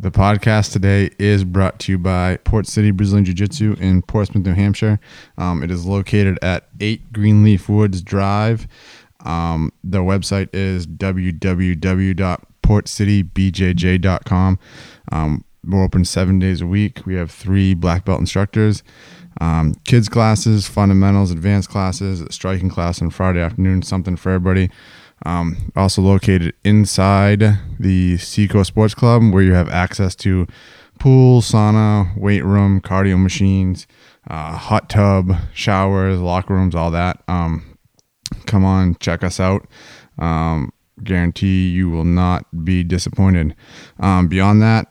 The podcast today is brought to you by Port City Brazilian Jiu-Jitsu in Portsmouth, New Hampshire. It is located at 8 Greenleaf Woods Drive. The website is www.portcitybjj.com. We're open 7 days a week. We have 3 black belt instructors, kids classes, fundamentals, advanced classes, a striking class on Friday afternoon, something for everybody. Also located inside the Seaco Sports Club, where you have access to pool, sauna, weight room, cardio machines, hot tub, showers, locker rooms, all that. Come on, check us out. Guarantee you will not be disappointed. Beyond that,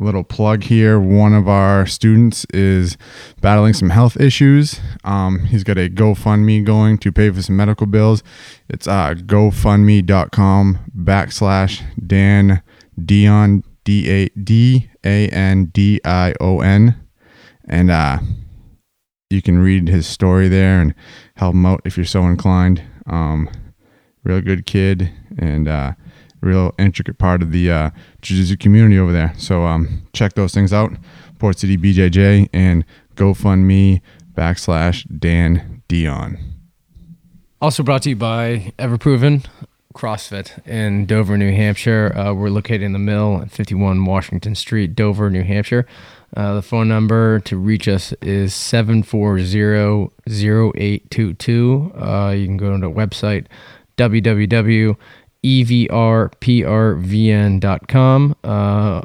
little plug here. One of our students is battling some health issues. He's got a GoFundMe going to pay for some medical bills. It's gofundme.com/DanDion, DanDion. And you can read his story there and help him out if you're so inclined. Real good kid, and real intricate part of the jiu-jitsu community over there. So check those things out, Port City BJJ and GoFundMe /DanDion. Also brought to you by EverProven CrossFit in Dover, New Hampshire. We're located in the Mill at 51 Washington Street, Dover, New Hampshire. The phone number to reach us is 740-0822. You can go to the website, www.everprvn.com,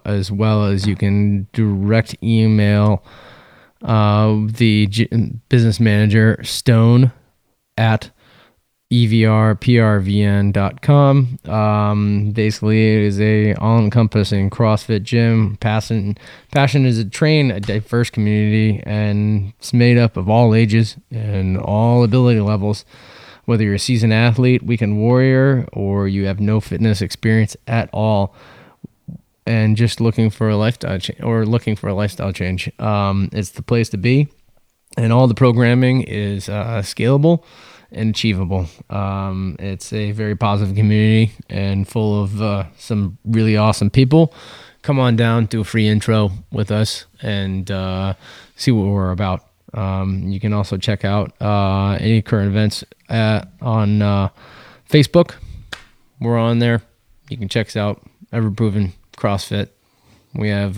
as well as you can direct email the business manager, Stone, at everprvn.com. Basically, it is a all-encompassing CrossFit gym. Passion is to train a diverse community, and it's made up of all ages and all ability levels. Whether you're a seasoned athlete, weekend warrior, or you have no fitness experience at all and just looking for a lifestyle change, it's the place to be. And all the programming is scalable and achievable. It's a very positive community and full of some really awesome people. Come on down, do a free intro with us, and see what we're about. You can also check out any current events on Facebook. We're on there. You can check us out, EverProven CrossFit. We have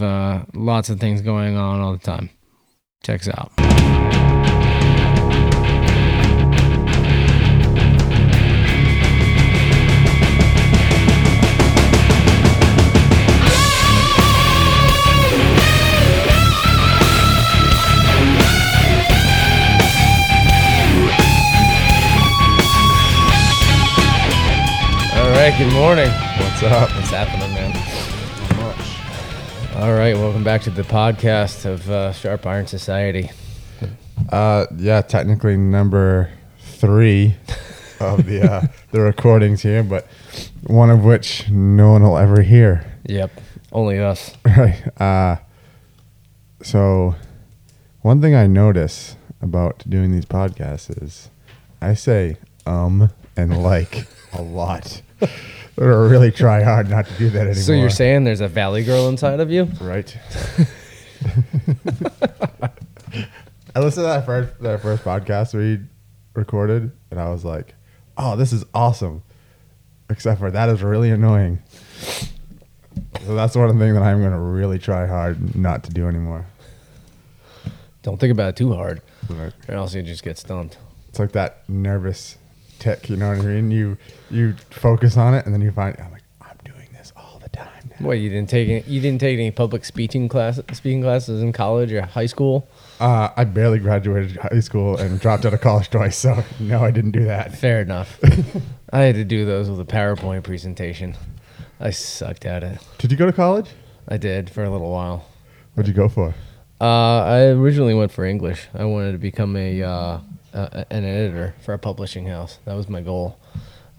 lots of things going on all the time. Check us out. Good morning. What's up? What's happening, man? Not much. All right, welcome back to the podcast of Sharp Iron Society. Yeah, technically number 3 of the recordings here, but one of which no one will ever hear. Yep, only us. Right. So one thing I notice about doing these podcasts is I say and like a lot. Or really try hard not to do that anymore. So you're saying there's a valley girl inside of you? Right. I listened to that first podcast we recorded, and I was like, oh, this is awesome. Except for that is really annoying. So that's one thing that I'm going to really try hard not to do anymore. Don't think about it too hard. Right. Or else you just get stumped. It's like that nervous tick, you know what I mean? You focus on it, and then you find, I'm like, I'm doing this all the time now. What, you didn't take any public speaking classes in college or high school? I barely graduated high school and dropped out of college twice, so no, I didn't do that. Fair enough. I had to do those with a PowerPoint presentation. I sucked at it. Did you go to college? I did for a little while. What'd you go for? I originally went for English. I wanted to become an editor for a publishing house. That was my goal.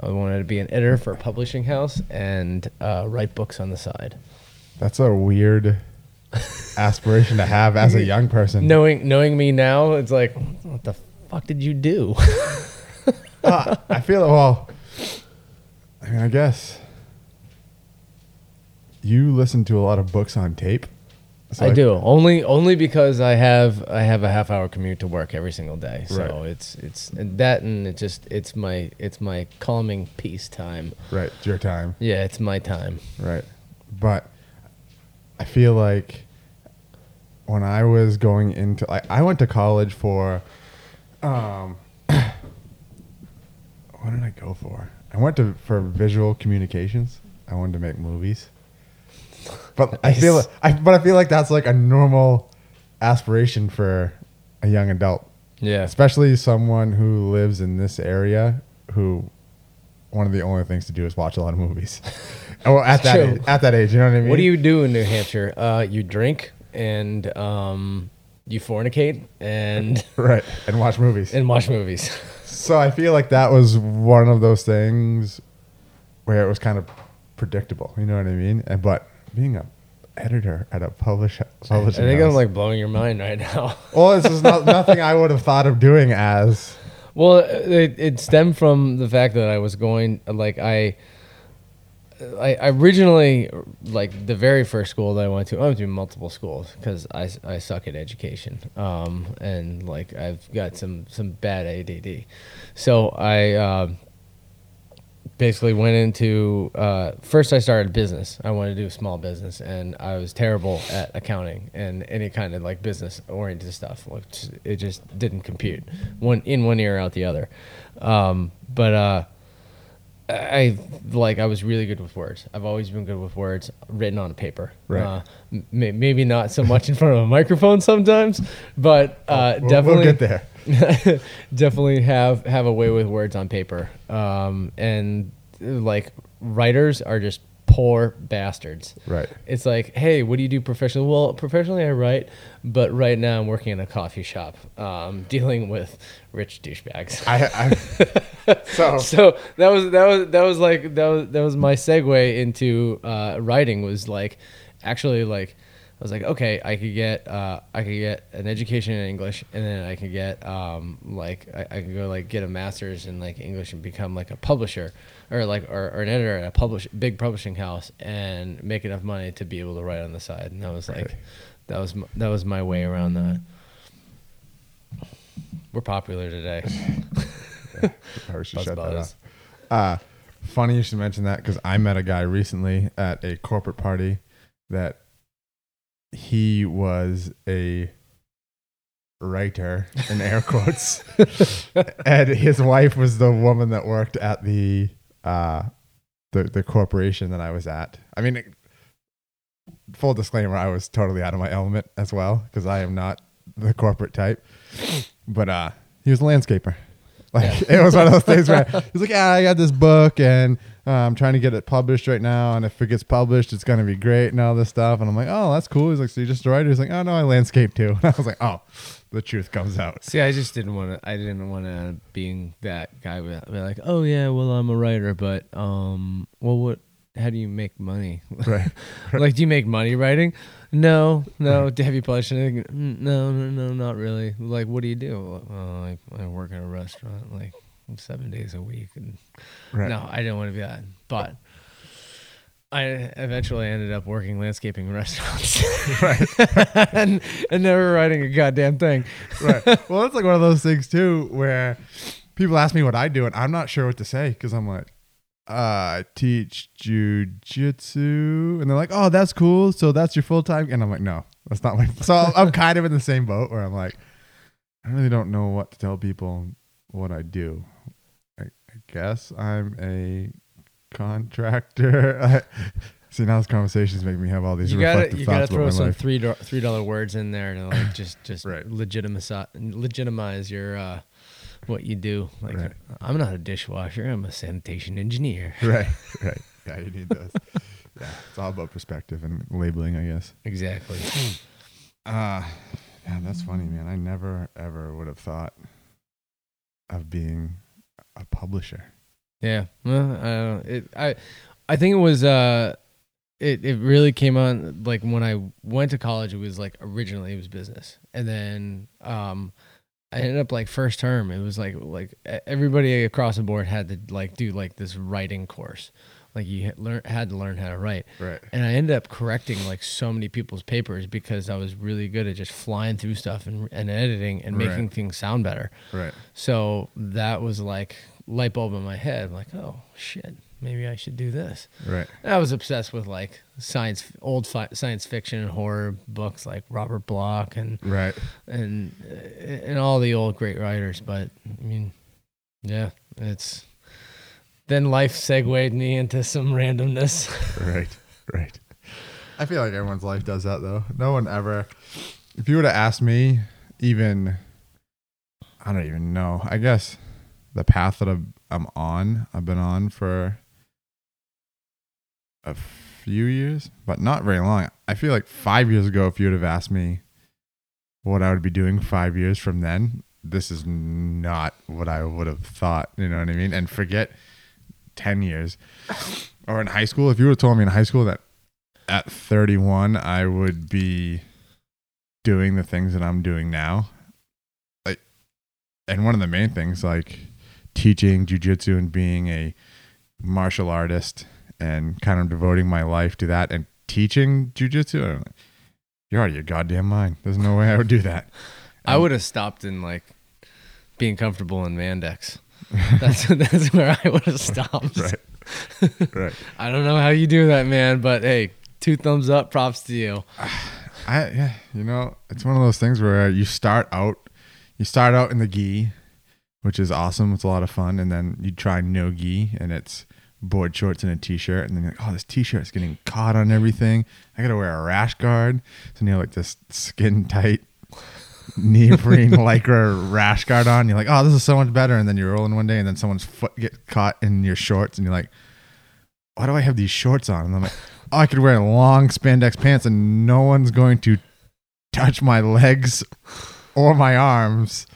I wanted to be an editor for a publishing house and write books on the side. That's a weird aspiration to have as a young person. Knowing me now, it's like, what the fuck did you do? I feel it all. I mean, I guess you listen to a lot of books on tape. So I do only because I have a half hour commute to work every single day. So right. it's my calming peace time. Right. It's your time. Yeah. It's my time. Right. But I feel like when I was going into, like, I went to college for, what did I go for? I went to, for visual communications. I wanted to make movies. But nice. I feel like that's like a normal aspiration for a young adult. Yeah. Especially someone who lives in this area, who one of the only things to do is watch a lot of movies. Well, at that age, you know what I mean? What do you do in New Hampshire? You drink and you fornicate and right, and watch movies. And watch movies. So I feel like that was one of those things where it was kind of predictable, you know what I mean? And but being an editor at a publishing I think house. I'm like blowing your mind right now. Well, this is nothing I would have thought of doing as. Well, it stemmed from the fact that I was going, like, I originally, like, the very first school that I went to, I went to multiple schools because I suck at education. And, like, I've got some bad ADD. So I... basically went into first I started a business. I wanted to do a small business, and I was terrible at accounting and any kind of like business oriented stuff. It just didn't compute, one in one ear out the other. I was really good with words. I've always been good with words written on paper. Right. Maybe not so much in front of a microphone sometimes, but definitely we'll get there. Definitely have a way with words on paper, and like writers are just poor bastards. Right. It's like, hey, what do you do professionally? Well, professionally I write, but right now I'm working in a coffee shop, dealing with rich douchebags. So that was my segue into writing. Was like, actually, like, I was like, okay, I could get an education in English, and then I could get I could go like get a master's in like English and become like a publisher or an editor at a big publishing house and make enough money to be able to write on the side. And that was like, right. that was my way around that. We're popular today. Yeah, shut that up. Funny you should mention that, because I met a guy recently at a corporate party that. He was a writer, in air quotes, and his wife was the woman that worked at the corporation that I was at. I mean, full disclaimer, I was totally out of my element as well, because I am not the corporate type. But he was a landscaper. Like, yeah. It was one of those things where he's like, "Yeah, I got this book, and I'm trying to get it published right now. And if it gets published, it's gonna be great and all this stuff." And I'm like, "Oh, that's cool." He's like, "So you're just a writer?" He's like, "Oh no, I landscape too." And I was like, "Oh, the truth comes out." See, I just didn't want to. I didn't want to being that guy. Be like, "Oh yeah, well I'm a writer, but what? How do you make money?" Right. Like, do you make money writing? No. Have you published anything? No, not really. Like, what do you do? I work at a restaurant, like 7 days a week. And right. No, I didn't want to be that. But I eventually ended up working landscaping restaurants, right, and never writing a goddamn thing. Right. Well, that's like one of those things too, where people ask me what I do, and I'm not sure what to say, because I'm like, I teach jiu-jitsu, and they're like, "Oh, that's cool, so that's your full-time?" And I'm like, "No, that's not my..." So I'm kind of in the same boat where I'm like, I really don't know what to tell people what I do. I guess I'm a contractor. See, now this conversation's making me have all these reflective thoughts about my life. You gotta throw some $3 words in there to like just right. legitimize your what you do. Like, right. I'm not a dishwasher, I'm a sanitation engineer. Right. Yeah, you need those. Yeah, it's all about perspective and labeling, I guess. Exactly. Yeah, that's funny, man. I never ever would have thought of being a publisher. Yeah. Well, I think it was it really came on like when I went to college. It was like originally it was business, and then I ended up like first term. It was like everybody across the board had to like do like this writing course Like you had to learn how to write. Right. And I ended up correcting like so many people's papers because I was really good at just flying through stuff and editing and making things sound better. Right. So that was like light bulb in my head. I'm like, oh shit, maybe I should do this. Right. And I was obsessed with like old science fiction and horror books like Robert Bloch and and all the old great writers. But I mean, yeah, it's. Then life segued me into some randomness. Right. I feel like everyone's life does that, though. No one ever... If you would have asked me even... I don't even know. I guess the path that I'm on, I've been on for a few years, but not very long. I feel like 5 years ago, if you would have asked me what I would be doing 5 years from then, this is not what I would have thought. You know what I mean? And forget... 10 years or in high school. If you would have told me in high school that at 31 I would be doing the things that I'm doing now, like, and one of the main things like teaching jiu-jitsu and being a martial artist and kind of devoting my life to that and teaching jiu-jitsu, you're out of your goddamn mind. There's no way I would do that. I would have stopped in like being comfortable in Mandex. That's where I would have stopped. Right. I don't know how you do that, man, but hey, 2 thumbs up, props to you. It's one of those things where you start out in the gi, which is awesome. It's a lot of fun. And then you try no gi and it's board shorts and a t-shirt. And then you're like, oh, this t-shirt's getting caught on everything. I got to wear a rash guard. So you have like this skin tight neoprene lycra rash guard on. You're like, oh, this is so much better. And then you're rolling one day and then someone's foot gets caught in your shorts and you're like, why do I have these shorts on? And I'm like, oh, I could wear long spandex pants and no one's going to touch my legs or my arms.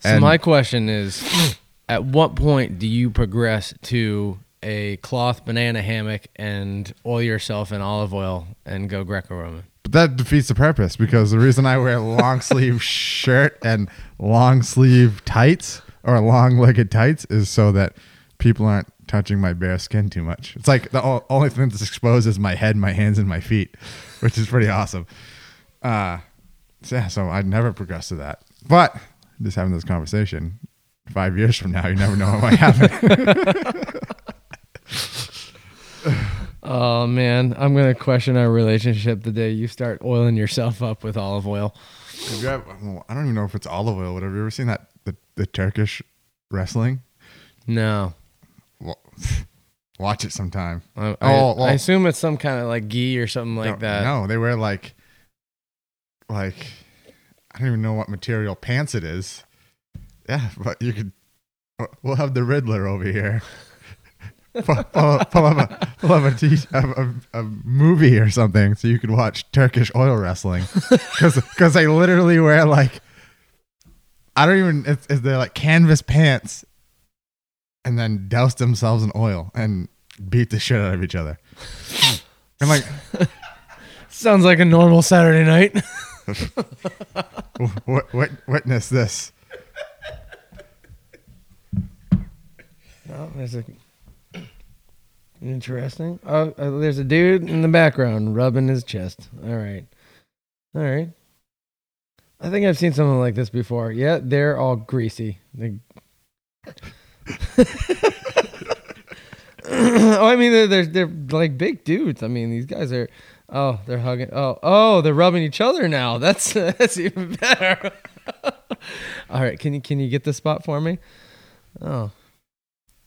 So my question is, at what point do you progress to a cloth banana hammock and oil yourself in olive oil and go Greco-Roman? But that defeats the purpose, because the reason I wear a long sleeve shirt and long sleeve tights or long legged tights is so that people aren't touching my bare skin too much. It's like the only thing that's exposed is my head, my hands, and my feet, which is pretty awesome. So I'd never progress to that. But just having this conversation 5 years from now, you never know what might happen. Oh man, I'm gonna question our relationship the day you start oiling yourself up with olive oil. I don't even know if it's olive oil. Whatever. You ever seen that the Turkish wrestling? No. Well, watch it sometime. I assume it's some kind of like ghee or something like that. No, they wear like I don't even know what material pants it is. Yeah, but we'll have the Riddler over here. pull up a movie or something so you can watch Turkish oil wrestling, because they literally wear like, I don't even, it's they're like canvas pants and then douse themselves in oil and beat the shit out of each other. I'm like, sounds like a normal Saturday night. Witness this. Oh, there's a. Interesting. Oh, there's a dude in the background rubbing his chest. All right. I think I've seen something like this before. Yeah, they're all greasy. Oh, I mean, they're like big dudes. I mean, these guys are. Oh, they're hugging. Oh, they're rubbing each other now. That's even better. All right, can you get the spot for me? Oh,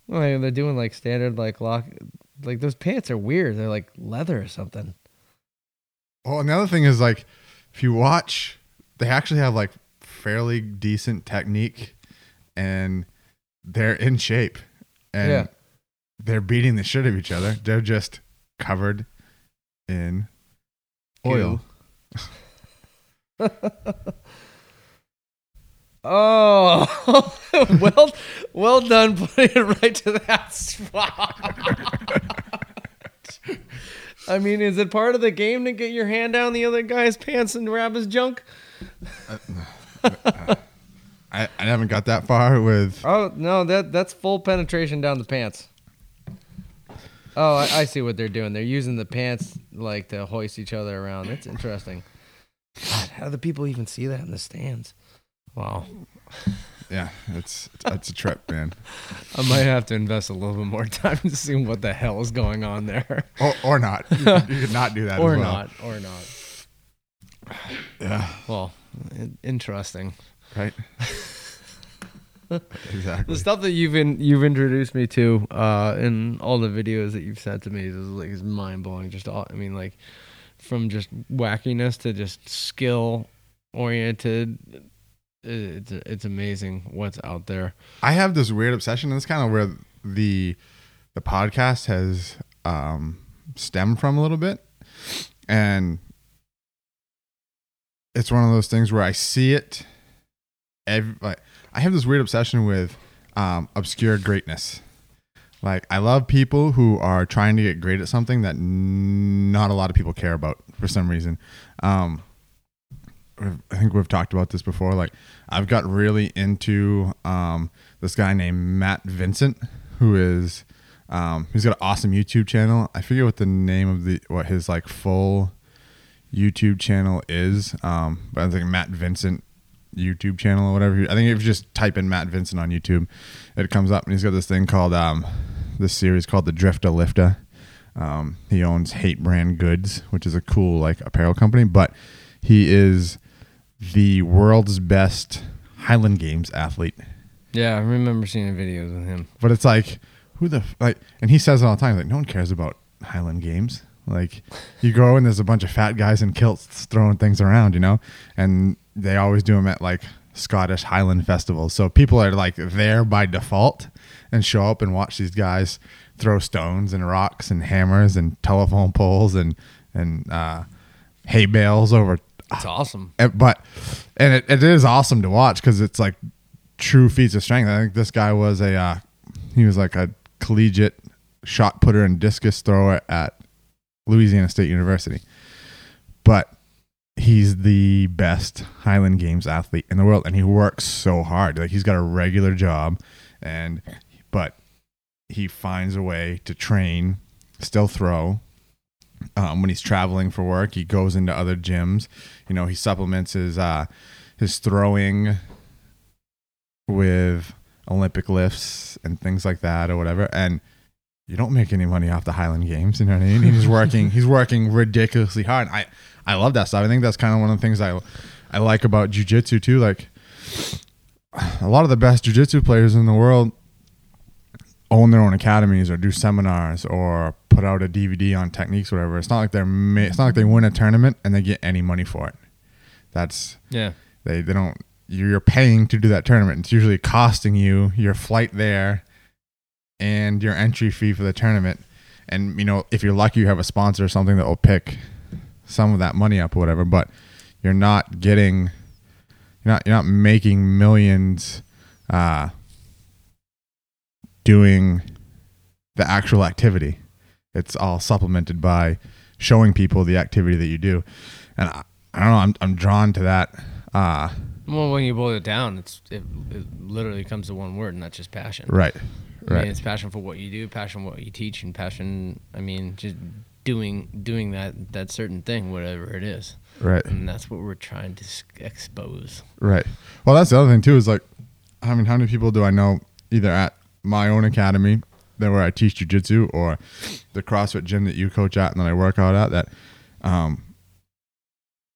well, they're doing like standard like lock. Like those pants are weird. They're like leather or something. Oh, and the other thing is like, if you watch, they actually have like fairly decent technique and they're in shape and they're beating the shit out of each other. They're just covered in oil. Oh, well done putting it right to that spot. I mean, is it part of the game to get your hand down the other guy's pants and grab his junk? I haven't got that far with... Oh, no, that's full penetration down the pants. Oh, I see what they're doing. They're using the pants like to hoist each other around. It's interesting. God, how do people even see that in the stands? Wow. Yeah, it's a trip, man. I might have to invest a little bit more time to see what the hell is going on there. Or not. You could not do that. Or as well. Or not. Yeah. Well, interesting. Right. Exactly. The stuff that you've introduced me to in all the videos that you've sent to me is mind blowing. Just all, I mean, like from just wackiness to just skill oriented. It's amazing what's out there. I have this weird obsession, and it's kind of where the podcast has stemmed from a little bit, and it's one of those things where I see it. I have this weird obsession with obscure greatness. Like, I love people who are trying to get great at something that not a lot of people care about for some reason. I think we've talked about this before. Like, I've got really into this guy named Matt Vincent, who is he's got an awesome YouTube channel. I forget what the name of what his like full YouTube channel is, but I think Matt Vincent YouTube channel or whatever. I think if you just type in Matt Vincent on YouTube, it comes up, and he's got this thing called this series called The Drifter Lifter. He owns Hate Brand Goods, which is a cool like apparel company, but he is the world's best Highland Games athlete. Yeah, I remember seeing videos with him. But it's like, and he says it all the time, like, no one cares about Highland Games. Like, you go and there's a bunch of fat guys in kilts throwing things around, you know? And they always do them at, like, Scottish Highland festivals. So people are, like, there by default and show up and watch these guys throw stones and rocks and hammers and telephone poles and hay bales over. It's awesome. But it is awesome to watch because it's like true feats of strength. I think this guy was a collegiate shot putter and discus thrower at Louisiana State University. But he's the best Highland Games athlete in the world, and he works so hard. Like, he's got a regular job, but he finds a way to train, still throw. When he's traveling for work, he goes into other gyms. You know, he supplements his throwing with Olympic lifts and things like that, or whatever. And you don't make any money off the Highland Games, you know what I mean? He's working ridiculously hard. I love that stuff. I think that's kind of one of the things I like about jiu-jitsu too. Like, a lot of the best jiu-jitsu players in the world own their own academies or do seminars or put out a DVD on techniques, or whatever. It's not like it's not like they win a tournament and they get any money for it. They don't. You're paying to do that tournament. It's usually costing you your flight there and your entry fee for the tournament. And, you know, if you're lucky, you have a sponsor or something that will pick some of that money up or whatever, but you're not making millions doing the actual activity. It's all supplemented by showing people the activity that you do. And I don't know, I'm drawn to that. Well, when you boil it down, it literally comes to one word, and that's just passion. Right. I mean, it's passion for what you do, passion for what you teach, and passion, I mean, just doing that certain thing, whatever it is. Right. And that's what we're trying to expose. Right. Well, that's the other thing too, is like, I mean, how many people do I know either at my own academy that where I teach jiu-jitsu, or the CrossFit gym that you coach at and that I work out at, that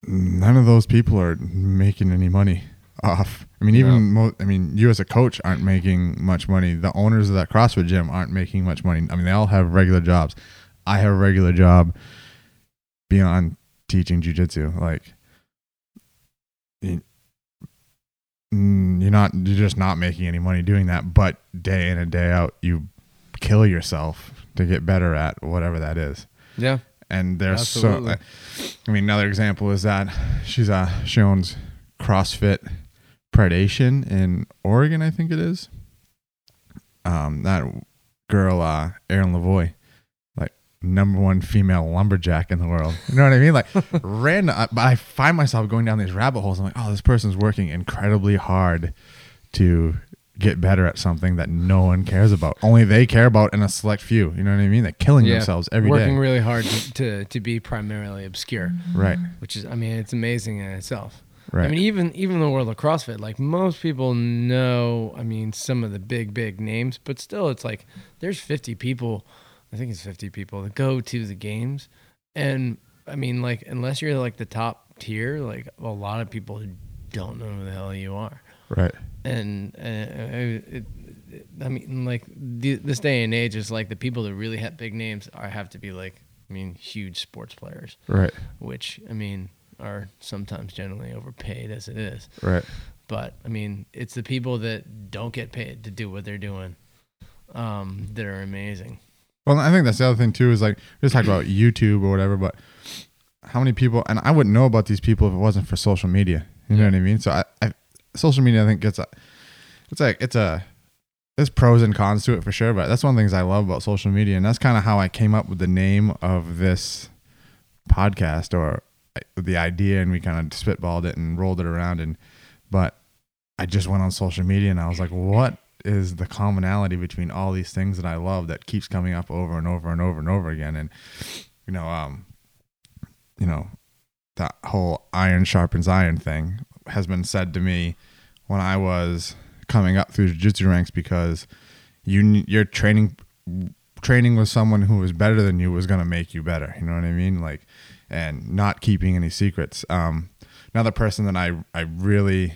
none of those people are making any money off. I mean, you as a coach aren't making much money. The owners of that CrossFit gym aren't making much money. I mean, they all have regular jobs. I have a regular job beyond teaching jiu-jitsu. Like, you're just not making any money doing that, but day in and day out, you kill yourself to get better at whatever that is. Yeah. And there's absolutely. I mean, another example is that she owns CrossFit Predation in Oregon, I think it is. That girl, Erin Lavoie, like number one female lumberjack in the world. You know what I mean? Like, random, but I find myself going down these rabbit holes. I'm like, oh, this person's working incredibly hard to get better at something that no one cares about. Only they care about and a select few. You know what I mean? They're killing themselves every day. Working really hard to be primarily obscure. Right. Which is, I mean, it's amazing in itself. Right. I mean, even the world of CrossFit, like most people know, I mean, some of the big names, but still it's like there's 50 people, I think it's 50 people that go to the games. And I mean, like, unless you're like the top tier, like a lot of people don't know who the hell you are. Right. And I mean, like this day and age is like the people that really have big names have to be like, I mean, huge sports players. Right. Which, I mean, are sometimes generally overpaid as it is. Right. But, I mean, it's the people that don't get paid to do what they're doing that are amazing. Well, I think that's the other thing too is like, we just talked about YouTube or whatever, but how many people, and I wouldn't know about these people if it wasn't for social media. You know what I mean? So I social media, I think there's pros and cons to it for sure, but that's one of the things I love about social media. And that's kind of how I came up with the name of this podcast or the idea. And we kind of spitballed it and rolled it around. But I just went on social media and I was like, what is the commonality between all these things that I love that keeps coming up over and over and over and over again? And, you know, that whole iron sharpens iron thing has been said to me when I was coming up through jiu-jitsu ranks, because your training with someone who was better than you was going to make you better. You know what I mean? Like, and not keeping any secrets. Another person that I really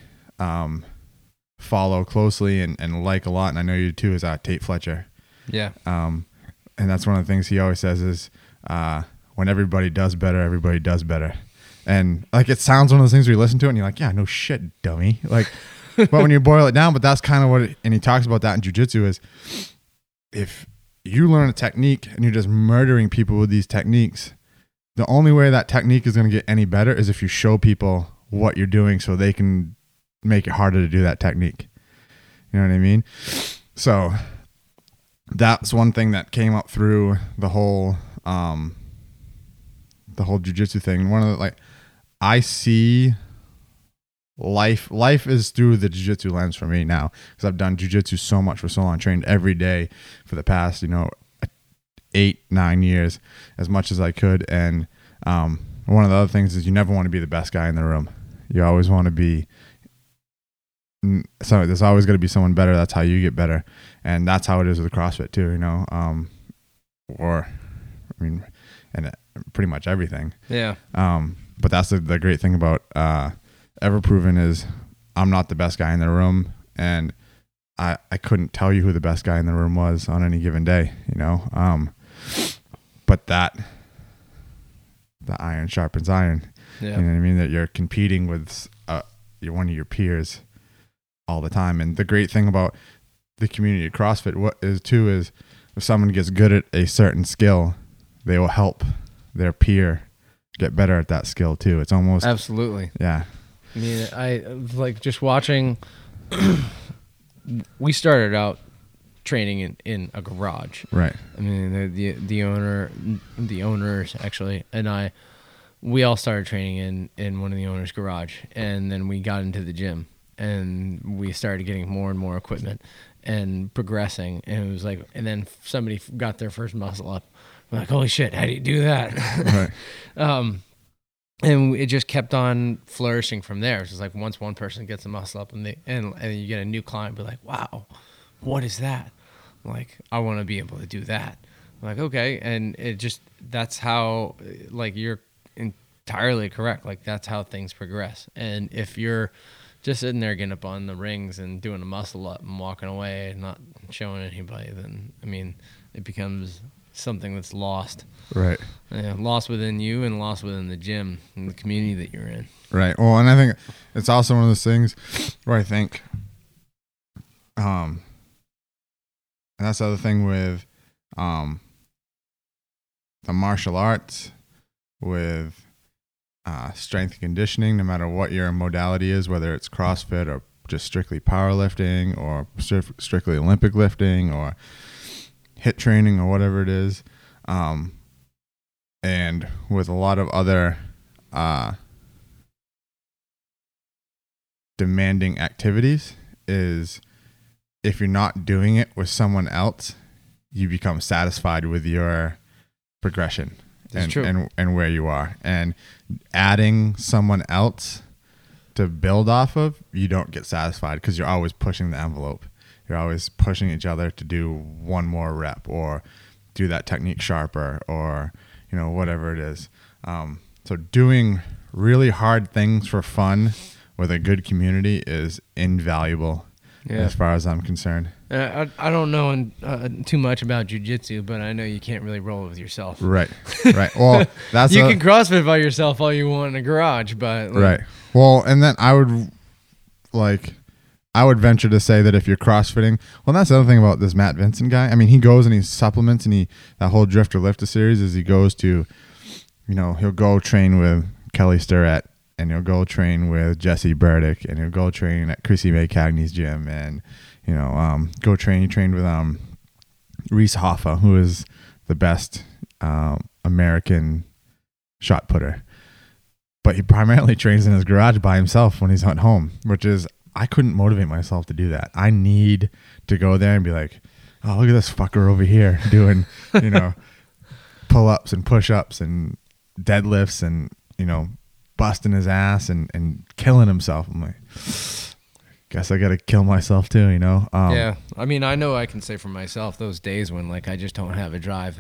follow closely and like a lot, and I know you too, is Tate Fletcher. Yeah. And that's one of the things he always says is when everybody does better, everybody does better. And like, it sounds one of those things where you listen to it and you're like, yeah, no shit, dummy. Like, but when you boil it down, but that's kind of what and he talks about that in jiu-jitsu is if you learn a technique and you're just murdering people with these techniques, the only way that technique is going to get any better is if you show people what you're doing so they can make it harder to do that technique. You know what I mean? So that's one thing that came up through the whole jiu-jitsu thing. And one of the, like, I see life is through the jiu-jitsu lens for me now, because I've done jiu-jitsu so much for so long, trained every day for the past 8-9 years as much as I could. And one of the other things is you never want to be the best guy in the room. You always want to be so there's always going to be someone better. That's how you get better. And that's how it is with CrossFit too, and pretty much everything. Yeah. But that's the great thing about EverProven is I'm not the best guy in the room, and I couldn't tell you who the best guy in the room was on any given day, but the iron sharpens iron. Yeah. You know what I mean? That you're competing with one of your peers all the time. And the great thing about the community of CrossFit is if someone gets good at a certain skill, they will help their peer get better at that skill too. It's almost absolutely. Yeah. I mean, I like just watching. We started out training in a garage. Right. I mean, the owners actually, and we all started training in one of the owners' garage, and then we got into the gym and we started getting more and more equipment and progressing. And it was like, and then somebody got their first muscle up. I'm like, holy shit, how do you do that? Right. And it just kept on flourishing from there. It's just like once one person gets a muscle up and you get a new client, be like, wow, what is that? I'm like, I want to be able to do that. I'm like, okay. And it just, that's how, like, you're entirely correct. Like, that's how things progress. And if you're just sitting there getting up on the rings and doing a muscle up and walking away and not showing anybody, then, I mean, it becomes something that's lost. Right. Lost within you and lost within the gym and the community that you're in. Right. Well, and I think it's also one of those things where I think, and that's the other thing with, the martial arts, with, strength and conditioning, no matter what your modality is, whether it's CrossFit or just strictly powerlifting or strictly Olympic lifting or HIIT training or whatever it is, and with a lot of other demanding activities, is if you're not doing it with someone else, you become satisfied with your progression and where you are. And adding someone else to build off of, you don't get satisfied because you're always pushing the envelope. You're always pushing each other to do one more rep or do that technique sharper or, you know, whatever it is. So doing really hard things for fun with a good community is invaluable as far as I'm concerned. I don't know too much about jiu-jitsu, but I know you can't really roll with yourself. Right. Well, that's you can CrossFit by yourself all you want in a garage, but... Right. Well, and then I would venture to say that if you're CrossFitting... Well, that's the other thing about this Matt Vincent guy. I mean, he goes and he supplements, and that whole Drifter Lifter series is he goes to... You know, he'll go train with Kelly Starrett, and he'll go train with Jesse Burdick, and he'll go train at Chrissy May Cagney's gym, and, you know, go train. He trained with Reese Hoffa, who is the best American shot putter. But he primarily trains in his garage by himself when he's at home, which is, I couldn't motivate myself to do that. I need to go there and be like, oh, look at this fucker over here doing, you know, pull-ups and push-ups and deadlifts and, you know, busting his ass and killing himself. I'm like, guess I got to kill myself too, you know? Yeah. I mean, I know I can say for myself those days when, like, I just don't have a drive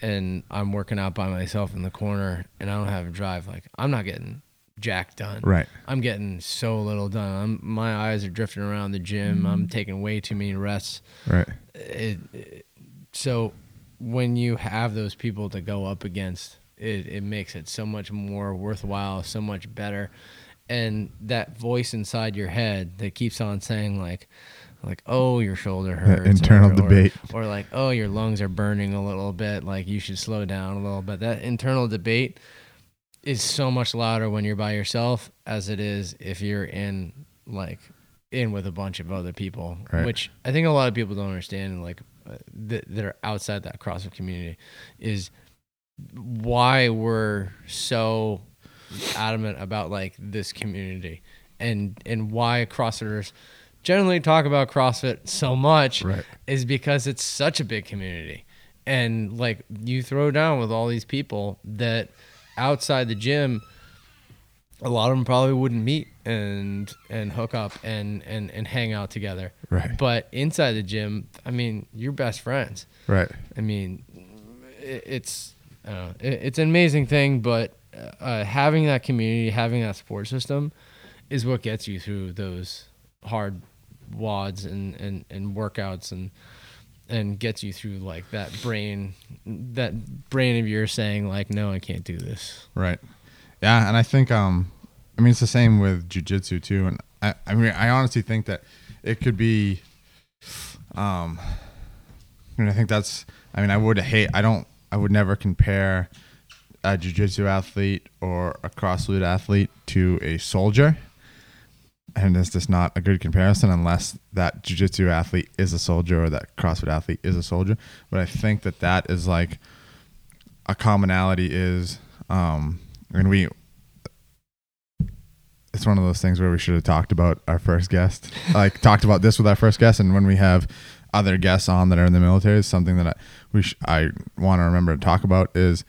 and I'm working out by myself in the corner and I don't have a drive. Like, I'm not getting jack done. Right. I'm getting so little done. My eyes are drifting around the gym. I'm taking way too many rests. Right. So when you have those people to go up against, it makes it so much more worthwhile, so much better. And that voice inside your head that keeps on saying like, oh, your shoulder hurts. That internal debate. Or like, oh, your lungs are burning a little bit. Like, you should slow down a little bit. That internal debate is so much louder when you're by yourself as it is if you're in with a bunch of other people, right. Which I think a lot of people don't understand. And like that are outside that CrossFit community is why we're so adamant about like this community and why CrossFitters generally talk about CrossFit so much, right, is because it's such a big community. And like, you throw down with all these people that outside the gym, a lot of them probably wouldn't meet and hook up and hang out together. Right. But inside the gym, I mean, you're best friends. Right. I mean, it's an amazing thing, but having that community, having that support system is what gets you through those hard wads and workouts and gets you through like that brain of yours saying like, no, I can't do this. Right. Yeah. And I think, I mean, it's the same with jiu-jitsu too. And I mean, I honestly think that it could be, I mean, I think that's, I mean, I would never compare a jiu-jitsu athlete or a CrossFit athlete to a soldier. And it's just not a good comparison unless that jiu-jitsu athlete is a soldier or that CrossFit athlete is a soldier. But I think that is like a commonality is, it's one of those things where we should have talked about our first guest, like talked about this with our first guest. And when we have other guests on that are in the military, is something that I want to remember to talk about is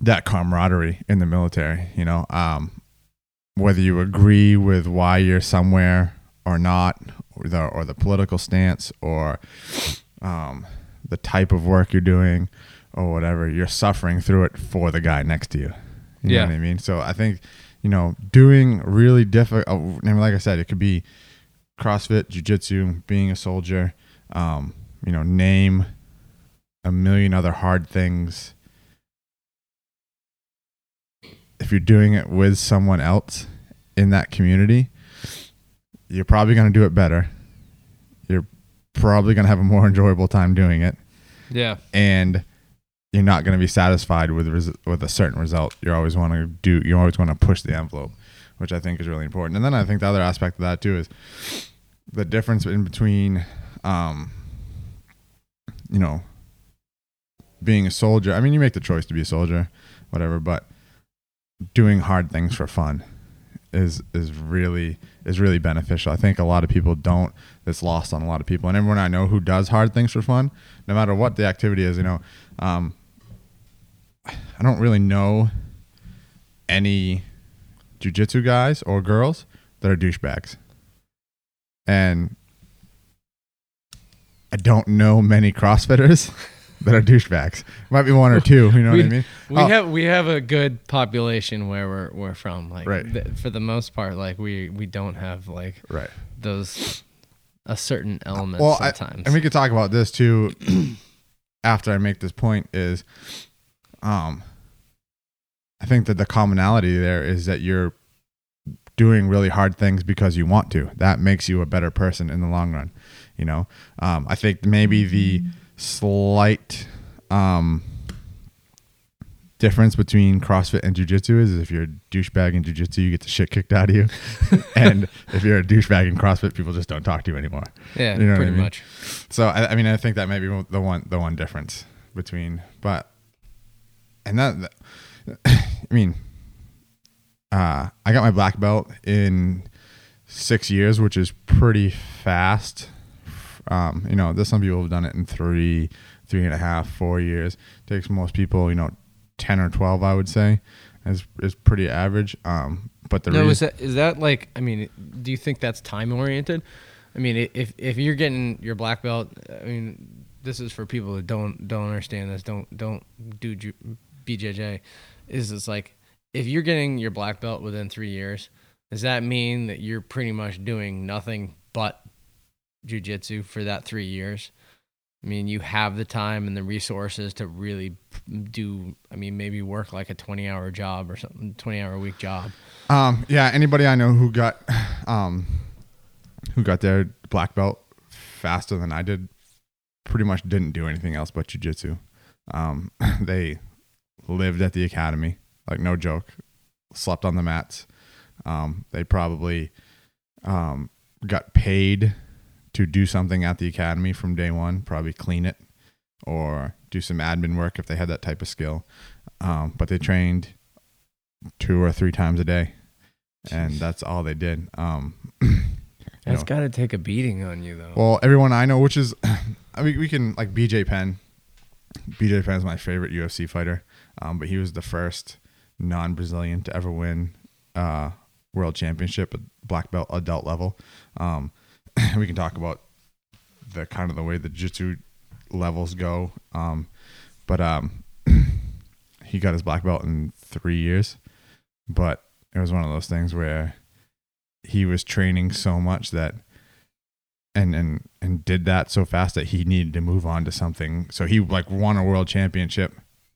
that camaraderie in the military, you know, whether you agree with why you're somewhere or not, or the political stance or the type of work you're doing or whatever, you're suffering through it for the guy next to you. You know what I mean? So I think, you know, doing really difficult, and like I said, it could be CrossFit, jiu-jitsu, being a soldier, you know, name a million other hard things. If you're doing it with someone else in that community, you're probably going to do it better. You're probably going to have a more enjoyable time doing it. Yeah. And you're not going to be satisfied with a certain result. You always want to push the envelope, which I think is really important. And then I think the other aspect of that too is the difference in between, you know, being a soldier. I mean, you make the choice to be a soldier, whatever, but doing hard things for fun is really beneficial. I think a lot of people don't. That's lost on a lot of people. And everyone I know who does hard things for fun, no matter what the activity is, you know, I don't really know any jiu-jitsu guys or girls that are douchebags. And I don't know many CrossFitters that are douchebags. Might be one or two, you know what I mean? We have a good population where we're from. Like, right. For the most part, like we don't have like right. those a certain element sometimes. And we could talk about this too after I make this point is I think that the commonality there is that you're doing really hard things because you want to. That makes you a better person in the long run, you know. I think maybe the slight difference between CrossFit and jiu-jitsu is if you're a douchebag in jiu-jitsu, you get the shit kicked out of you. And if you're a douchebag in CrossFit, people just don't talk to you anymore. Yeah, you know pretty much. So, I mean, I think that may be the one difference between, but, and that, I mean, I got my black belt in 6 years, which is pretty fast. You know, there's some people have done it in three and a half, 4 years. It takes most people, you know, 10 or 12, I would say, is pretty average. But the reason is that like, I mean, do you think that's time oriented? I mean, if you're getting your black belt, I mean, this is for people that don't understand this, don't do BJJ. Is it's like if you're getting your black belt within 3 years, does that mean that you're pretty much doing nothing but jiu-jitsu for that 3 years? I mean, you have the time and the resources to really do, I mean, maybe work like a 20-hour job or something, 20-hour week job. Yeah, anybody I know who got their black belt faster than I did pretty much didn't do anything else but jiu-jitsu. They lived at the academy, like no joke, slept on the mats. They probably got paid to do something at the academy from day one, probably clean it or do some admin work if they had that type of skill. But they trained 2 or 3 times a day, and that's all they did. That's got to take a beating on you, though. Well, everyone I know, which is, I mean, we can like BJ Penn. BJ Penn is my favorite UFC fighter, but he was the first non-Brazilian to ever win world championship at black belt adult level. We can talk about the kind of the way the jiu-jitsu levels go. He got his black belt in 3 years, but it was one of those things where he was training so much that, and did that so fast that he needed to move on to something. So he like won a world championship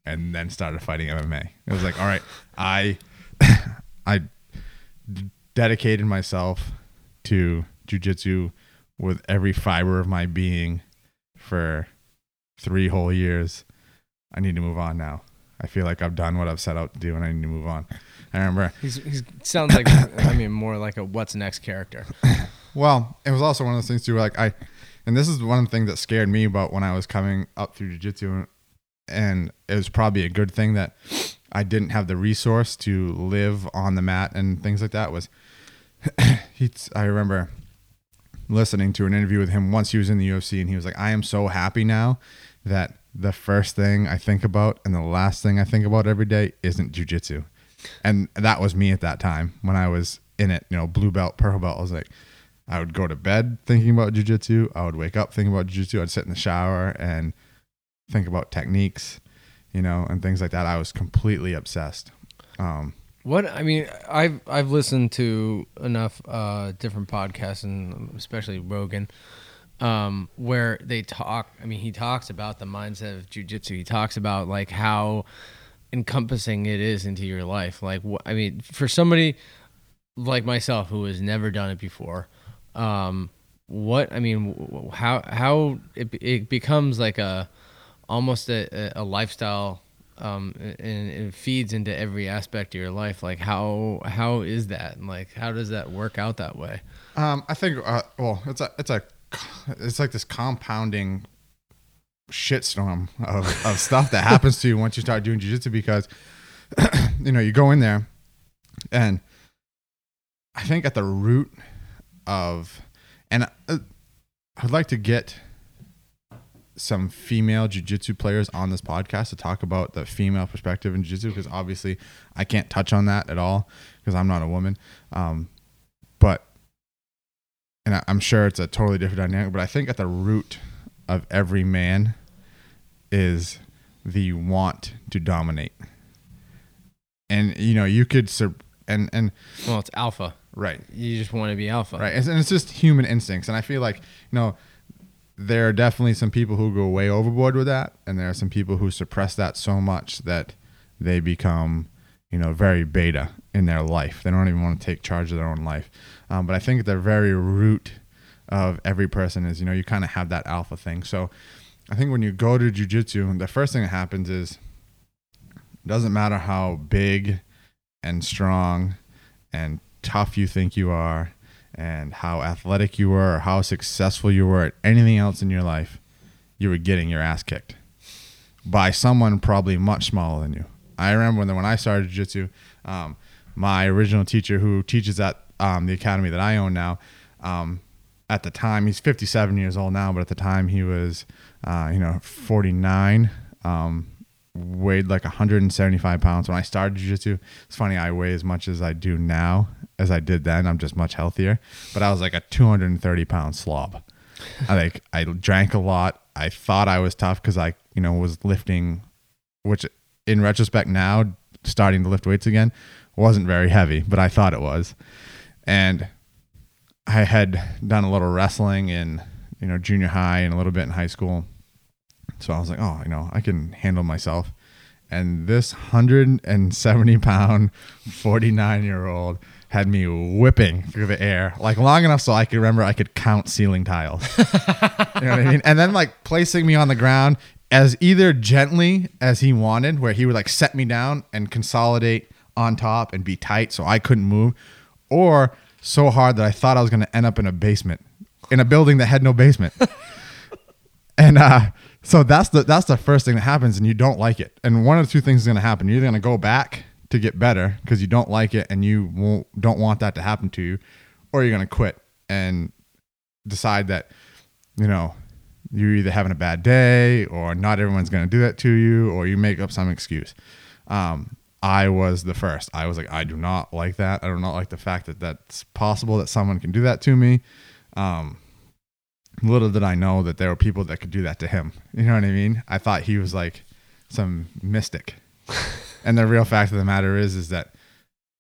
and then started fighting MMA. It was like, all right, I dedicated myself to jiu-jitsu with every fiber of my being for 3 whole years. I need to move on now. I feel like I've done what I've set out to do, and I need to move on. I remember he sounds like I mean more like a what's next character. Well, it was also one of those things too. Like and this is one thing that scared me about when I was coming up through jiu-jitsu, and it was probably a good thing that I didn't have the resource to live on the mat and things like that. Was I remember listening to an interview with him once he was in the UFC, and he was like, I am so happy now that the first thing I think about and the last thing I think about every day isn't jiu-jitsu. And that was me at that time when I was in it, you know, blue belt, purple belt. I was like, I would go to bed thinking about jiu-jitsu. I would wake up thinking about jiu-jitsu. I'd sit in the shower and think about techniques, you know, and things like that. I was completely obsessed. What I mean, I've listened to enough different podcasts, and especially Rogan, where they talk. I mean, he talks about the mindset of jiu-jitsu. He talks about like how encompassing it is into your life. Like, I mean, for somebody like myself who has never done it before, how it becomes like almost a lifestyle. And it feeds into every aspect of your life. Like how is that? And like, how does that work out that way? I think, it's like this compounding shitstorm of stuff that happens to you once you start doing jiu-jitsu, because, you know, you go in there and I think at the root of, and I'd like to get some female jiu-jitsu players on this podcast to talk about the female perspective in jiu-jitsu, because obviously I can't touch on that at all because I'm not a woman. But I'm sure it's a totally different dynamic, but I think at the root of every man is the want to dominate. And, you know, you could, well, it's alpha, right? You just want to be alpha. Right. And it's just human instincts. And I feel like, you know, there are definitely some people who go way overboard with that. And there are some people who suppress that so much that they become, you know, very beta in their life. They don't even want to take charge of their own life. But I think at the very root of every person is, you know, you kind of have that alpha thing. So I think when you go to jiu-jitsu, the first thing that happens is it doesn't matter how big and strong and tough you think you are and how athletic you were or how successful you were at anything else in your life, you were getting your ass kicked by someone probably much smaller than you. I remember when I started jiu-jitsu, my original teacher who teaches at the academy that I own now, at the time, he's 57 years old now, but at the time he was, 49, weighed like 175 pounds. When I started jiu-jitsu, it's funny, I weigh as much as I do now as I did then. I'm just much healthier, but I was like a 230 pound slob. I drank a lot. I thought I was tough because I, was lifting, which in retrospect now, starting to lift weights again, wasn't very heavy, but I thought it was. And I had done a little wrestling in, junior high and a little bit in high school. So I was like, I can handle myself. And this 170 pound, 49-year-old had me whipping through the air, like long enough so I could remember I could count ceiling tiles. You know what I mean? And then like placing me on the ground as either gently as he wanted, where he would like set me down and consolidate on top and be tight so I couldn't move, or so hard that I thought I was going to end up in a basement, in a building that had no basement. And so that's the first thing that happens, and you don't like it. And one of the two things is going to happen. You're either going to go back to get better because you don't like it and you don't want that to happen to you, or you're going to quit and decide that, you're either having a bad day or not everyone's going to do that to you, or you make up some excuse. I was the first. I was like, I do not like that. I do not like the fact that that's possible, that someone can do that to me. Little did I know that there were people that could do that to him. You know what I mean? I thought he was like some mystic. And the real fact of the matter is that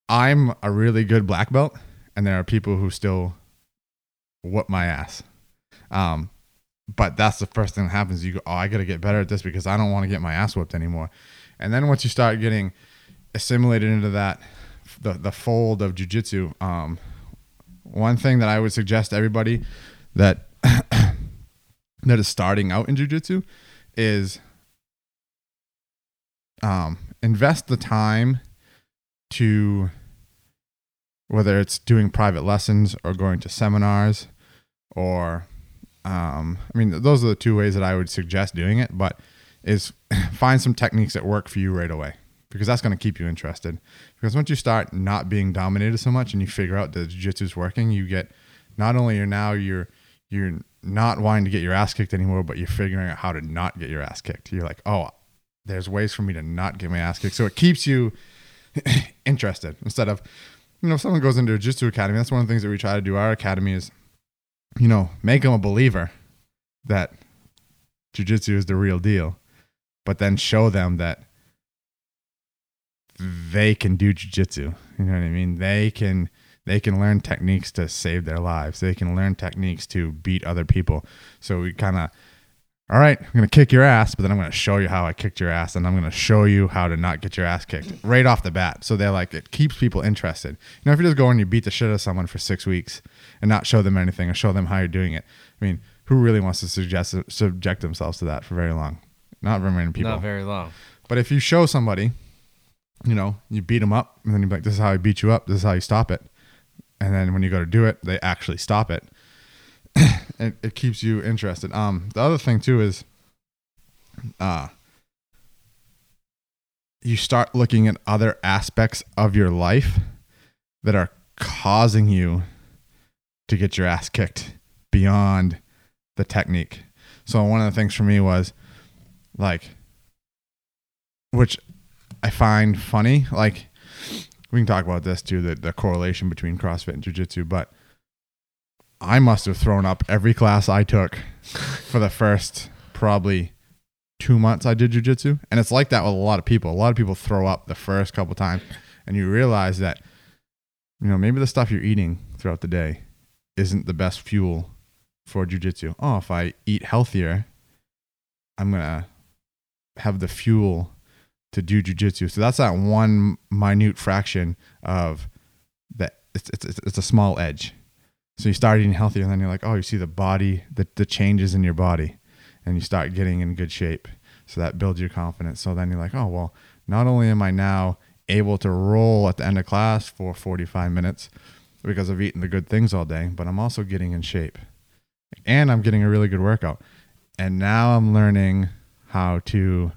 I'm a really good black belt, and there are people who still whoop my ass. But that's the first thing that happens. You go, I got to get better at this because I don't want to get my ass whipped anymore. And then once you start getting assimilated into that, the fold of jiu-jitsu, one thing that I would suggest to everybody that that is starting out in jiu-jitsu is invest the time to, whether it's doing private lessons or going to seminars or, those are the two ways that I would suggest doing it, but is find some techniques that work for you right away, because that's going to keep you interested. Because once you start not being dominated so much and you figure out that jiu-jitsu is working, you get, not only you're not wanting to get your ass kicked anymore, but you're figuring out how to not get your ass kicked. You're like, there's ways for me to not get my ass kicked. So it keeps you interested instead of, if someone goes into a jiu-jitsu academy, that's one of the things that we try to do. Our academy is, make them a believer that jiu-jitsu is the real deal, but then show them that they can do jiu-jitsu. You know what I mean? They can learn techniques to save their lives. They can learn techniques to beat other people. So we kind of, all right, I'm going to kick your ass, but then I'm going to show you how I kicked your ass, and I'm going to show you how to not get your ass kicked right off the bat. So they're like, it keeps people interested. If you just go and you beat the shit out of someone for 6 weeks and not show them anything or show them how you're doing it, who really wants to subject themselves to that for very long? Not very many people. Not very long. But if you show somebody, you beat them up, and then you're like, this is how I beat you up. This is how you stop it. And then when you go to do it, they actually stop it. It keeps you interested. The other thing too is, you start looking at other aspects of your life that are causing you to get your ass kicked beyond the technique. So one of the things for me was like, which I find funny, like we can talk about this too, the correlation between CrossFit and jiu-jitsu, but I must have thrown up every class I took for the first probably 2 months I did jiu-jitsu. And it's like that with a lot of people. A lot of people throw up the first couple times, and you realize that, you know, maybe the stuff you're eating throughout the day isn't the best fuel for jiu-jitsu. Oh, if I eat healthier, I'm going to have the fuel to do jiu-jitsu. So that's that one minute fraction of that. It's a small edge. So you start eating healthier, and then you're like, oh, you see the body, the changes in your body, and you start getting in good shape. So that builds your confidence. So then you're like, oh, well, not only am I now able to roll at the end of class for 45 minutes because I've eaten the good things all day, but I'm also getting in shape and I'm getting a really good workout. And now I'm learning how to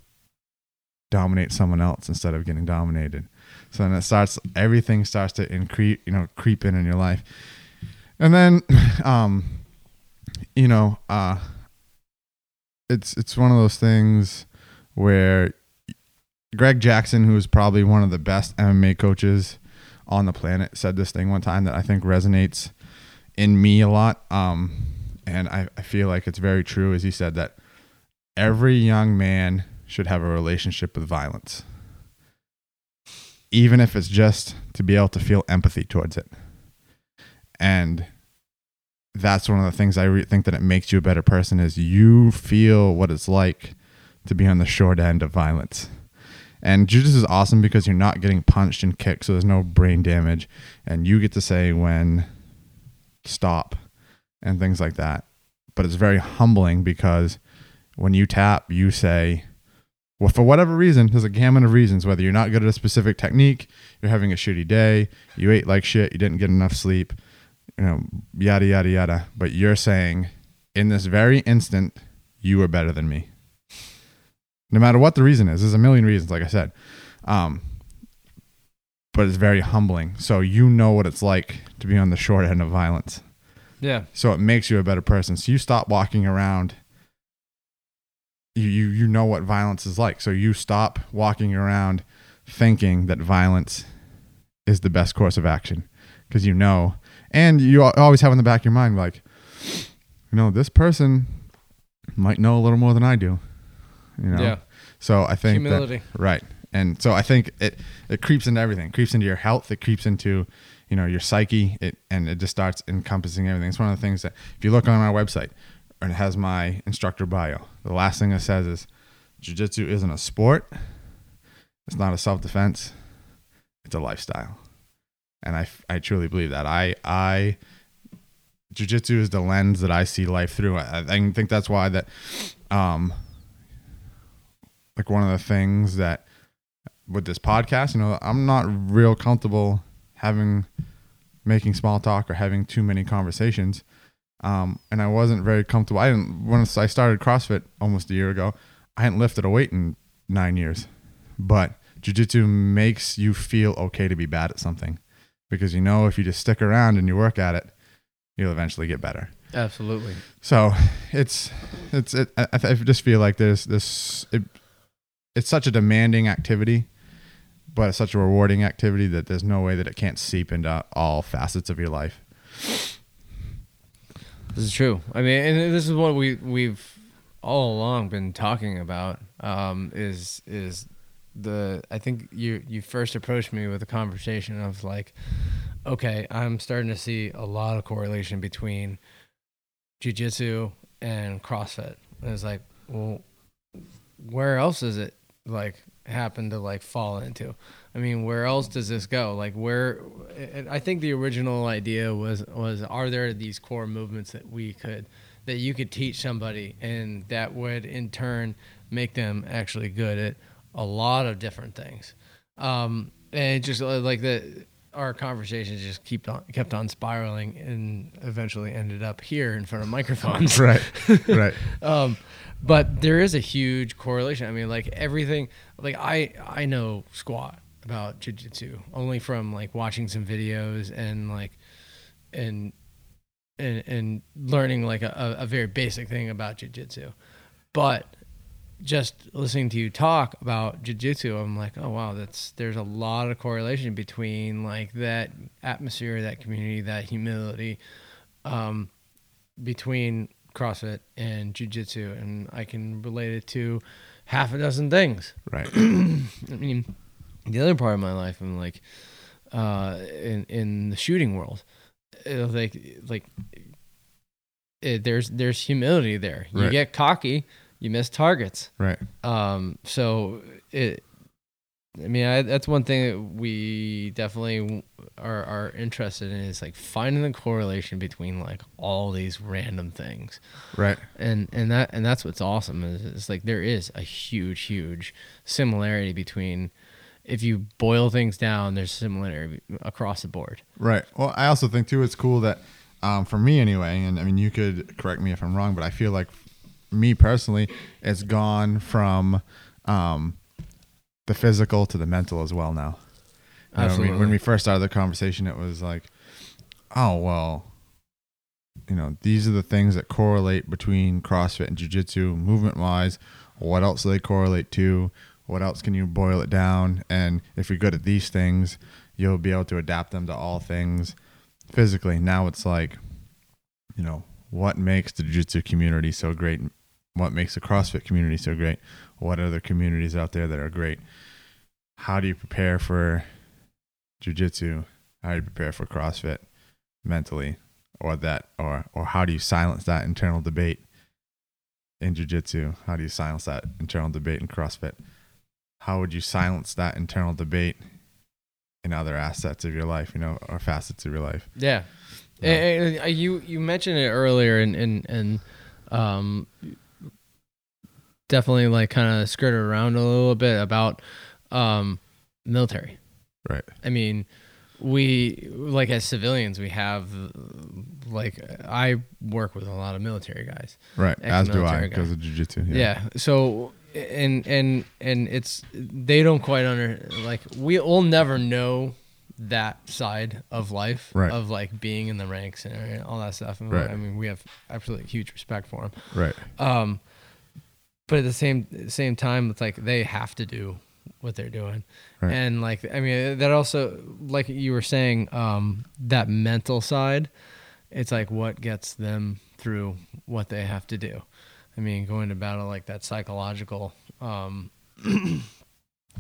dominate someone else instead of getting dominated. So then everything starts to increase, you know, creep in your life. And then, it's one of those things where Greg Jackson, who is probably one of the best MMA coaches on the planet, said this thing one time that I think resonates in me a lot. And I feel like it's very true, as he said that every young man should have a relationship with violence, even if it's just to be able to feel empathy towards it. And that's one of the things I think that it makes you a better person is you feel what it's like to be on the short end of violence. And jiu-jitsu is awesome because you're not getting punched and kicked, so there's no brain damage, and you get to say when stop and things like that. But it's very humbling because when you tap, you say, well, for whatever reason, there's a gamut of reasons, whether you're not good at a specific technique, you're having a shitty day, you ate like shit, you didn't get enough sleep, you know, yada, yada, yada. But you're saying, in this very instant, you are better than me. No matter what the reason is, there's a million reasons, like I said. But it's very humbling. So you know what it's like to be on the short end of violence. Yeah. So it makes you a better person. So you stop walking around. You know what violence is like. So you stop walking around thinking that violence is the best course of action because you know. And you always have in the back of your mind, like, you know, this person might know a little more than I do. You know? Yeah. So I think humility. Right. And so I think it creeps into everything. It creeps into your health. It creeps into, you know, your psyche. It just starts encompassing everything. It's one of the things that if you look on my website and it has my instructor bio, the last thing it says is jiu-jitsu isn't a sport. It's not a self-defense. It's a lifestyle. And I truly believe that. I jiu-jitsu is the lens that I see life through. I think that's why that like one of the things that with this podcast, you know, I'm not real comfortable making small talk or having too many conversations. And I wasn't very comfortable. Once I started CrossFit almost a year ago, I hadn't lifted a weight in 9 years, but jiu-jitsu makes you feel okay to be bad at something. Because you know if you just stick around and you work at it, you'll eventually get better. Absolutely. So I just feel like there's this. It's such a demanding activity, but it's such a rewarding activity that there's no way that it can't seep into all facets of your life. This is true. I mean, and this is what we've all along been talking about. Is I think you first approached me with a conversation of like, okay, I'm starting to see a lot of correlation between jiu-jitsu and CrossFit. And it's like, well, where else does it like happen to like fall into? I mean, where else does this go? Like where, I think the original idea was are there these core movements that you could teach somebody and that would in turn make them actually good at a lot of different things. And just like our conversations just kept on spiraling and eventually ended up here in front of microphones. Right. But there is a huge correlation. I mean, like everything, like I know squat. about jiu-jitsu, only from like watching some videos and like and learning like a very basic thing about jiu-jitsu. But just listening to you talk about jiu-jitsu, I'm like, oh wow, there's a lot of correlation between like that atmosphere, that community, that humility, between CrossFit and jiu-jitsu, and I can relate it to half a dozen things. Right. I mean, the other part of my life, I'm like, in the shooting world, there's humility there. You right. get cocky, you miss targets. Right. That's one thing that we definitely are interested in, is like finding the correlation between like all these random things. Right. And that's what's awesome, is it's like there is a huge similarity between, if you boil things down, there's similarity across the board. Right. Well, I also think too, it's cool that for me anyway, and I mean, you could correct me if I'm wrong, but I feel like me personally, it's gone from the physical to the mental as well now. Absolutely. When we first started the conversation, it was like, oh, well, you know, these are the things that correlate between CrossFit and jiu-jitsu movement wise. What else do they correlate to? What else can you boil it down? And if you're good at these things, you'll be able to adapt them to all things physically. Now it's like, you know, what makes the jiu-jitsu community so great? What makes the CrossFit community so great? What other communities out there that are great? How do you prepare for jiu-jitsu? How do you prepare for CrossFit mentally? Or how do you silence that internal debate in jiu-jitsu? How do you silence that internal debate in CrossFit? How would you silence that internal debate in other assets of your life, you know, or facets of your life? Yeah. And you mentioned it earlier and definitely like kind of skirted around a little bit about military. Right. I mean, we like as civilians, we have like, I work with a lot of military guys. Right. As do I, because of jiu-jitsu. Yeah. So and it's, they don't quite we'll never know that side of life, right, of like being in the ranks and all that stuff. And right. I mean, we have absolutely huge respect for them. Right. But at the same time, it's like they have to do what they're doing. Right. And like, I mean, that also, like you were saying, that mental side, it's like what gets them through what they have to do. I mean, going to battle, like that psychological,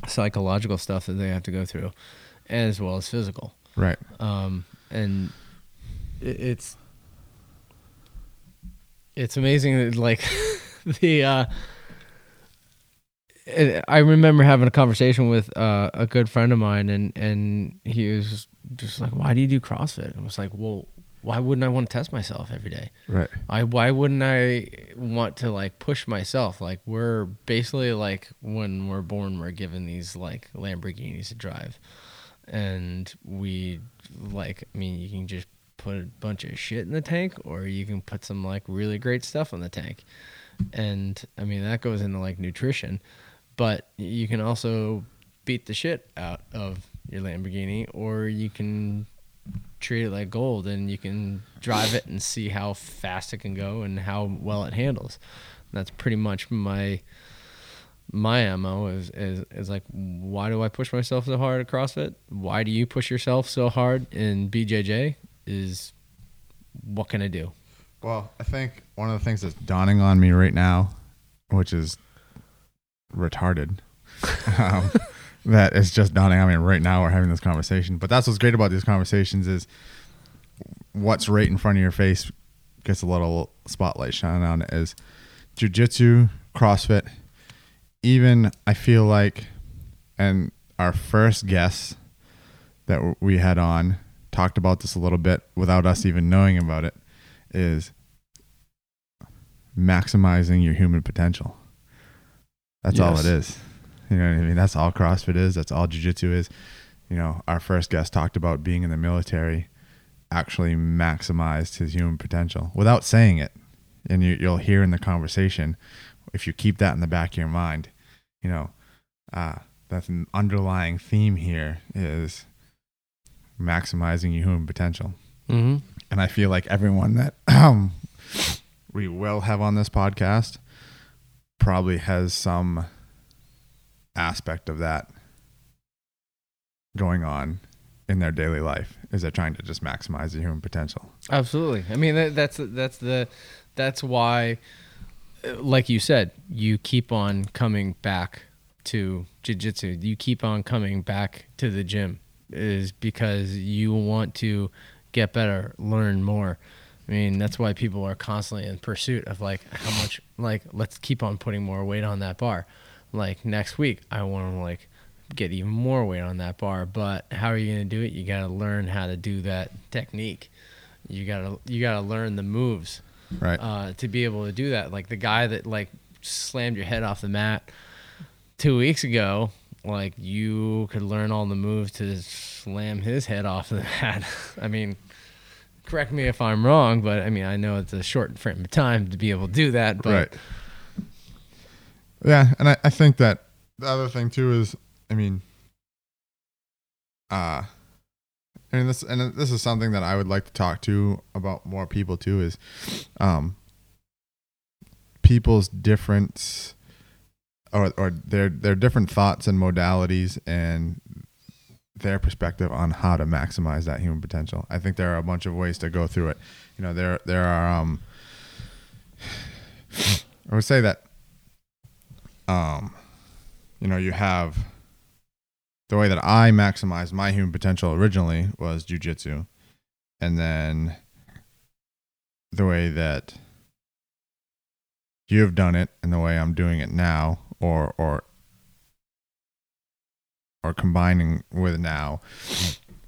psychological stuff that they have to go through, as well as physical. Right. And it's amazing that like I remember having a conversation with a good friend of mine, and he was just like, why do you do CrossFit? And I was like, well, why wouldn't I want to test myself every day? Right. Why wouldn't I want to like push myself? Like, we're basically like, when we're born, we're given these like Lamborghinis to drive. And we like, I mean, you can just put a bunch of shit in the tank, or you can put some like really great stuff in the tank. And I mean, that goes into like nutrition, but you can also beat the shit out of your Lamborghini, or you can treat it like gold and you can drive it and see how fast it can go and how well it handles. And that's pretty much my MO is like, why do I push myself so hard at CrossFit? Why do you push yourself so hard in BJJ? Is what can I do? Well, I think one of the things that's dawning on me right now, which is retarded, that is just dawning on me right now. We're having this conversation, but that's what's great about these conversations, is what's right in front of your face gets a little spotlight shine on it, is jiu-jitsu, CrossFit. Even I feel like, and our first guest that we had on talked about this a little bit without us even knowing about it, is maximizing your human potential. That's all it is. You know what I mean? That's all CrossFit is. That's all jiu-jitsu is. You know, our first guest talked about being in the military actually maximized his human potential without saying it. And you'll hear in the conversation, if you keep that in the back of your mind, you know, that's an underlying theme here, is maximizing your human potential. Mm-hmm. And I feel like everyone that we will have on this podcast probably has some aspect of that going on in their daily life, is they're trying to just maximize the human potential. Absolutely. I mean, that's why, like you said, you keep on coming back to jiu-jitsu. You keep on coming back to the gym, is because you want to get better, learn more. I mean, that's why people are constantly in pursuit of how much, let's keep on putting more weight on that bar. Next week, I want to get even more weight on that bar, but how are you going to do it? You got to learn how to do that technique. You got to learn the moves, right? To be able to do that. Like the guy that slammed your head off the mat 2 weeks ago, you could learn all the moves to slam his head off the mat. I mean, correct me if I'm wrong, but I mean, I know it's a short frame of time to be able to do that, but right. Yeah. And I think that the other thing too is, this is something that I would like to talk to about more people too, is people's difference or their different thoughts and modalities and their perspective on how to maximize that human potential. I think there are a bunch of ways to go through it. You know, there are I would say that you have the way that I maximized my human potential originally was jiu-jitsu. And then the way that you've done it and the way I'm doing it now or combining with now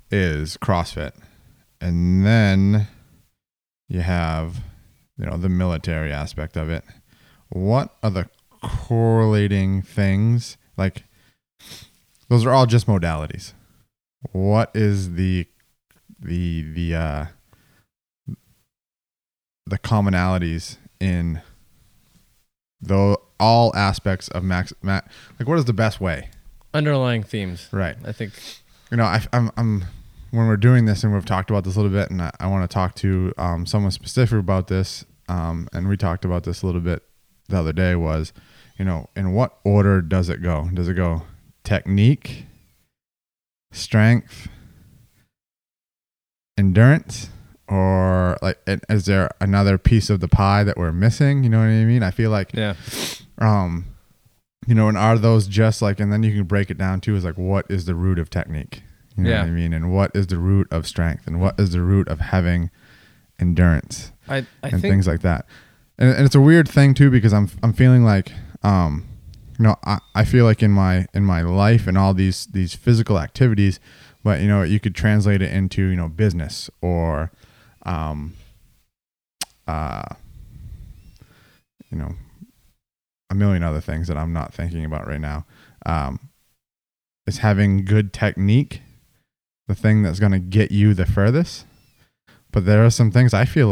is CrossFit. And then you have, the military aspect of it. What are the correlating things? Those are all just modalities. What is the commonalities in all aspects of what is the best way? Underlying themes, right? I think I'm when we're doing this, and we've talked about this a little bit, and I want to talk to someone specific about this. And we talked about this a little bit the other day. Was in what order does it go? Does it go technique, strength, endurance, or is there another piece of the pie that we're missing? You know what I mean? I feel like, yeah. And are those just and then you can break it down too, is what is the root of technique? You know, yeah. What I mean? And what is the root of strength? And what is the root of having endurance? I think things like that. And it's a weird thing too, because I'm feeling I feel in my life and all these physical activities, but you could translate it into business or a million other things that I'm not thinking about right now. Is having good technique the thing that's going to get you the furthest? But there are some things I feel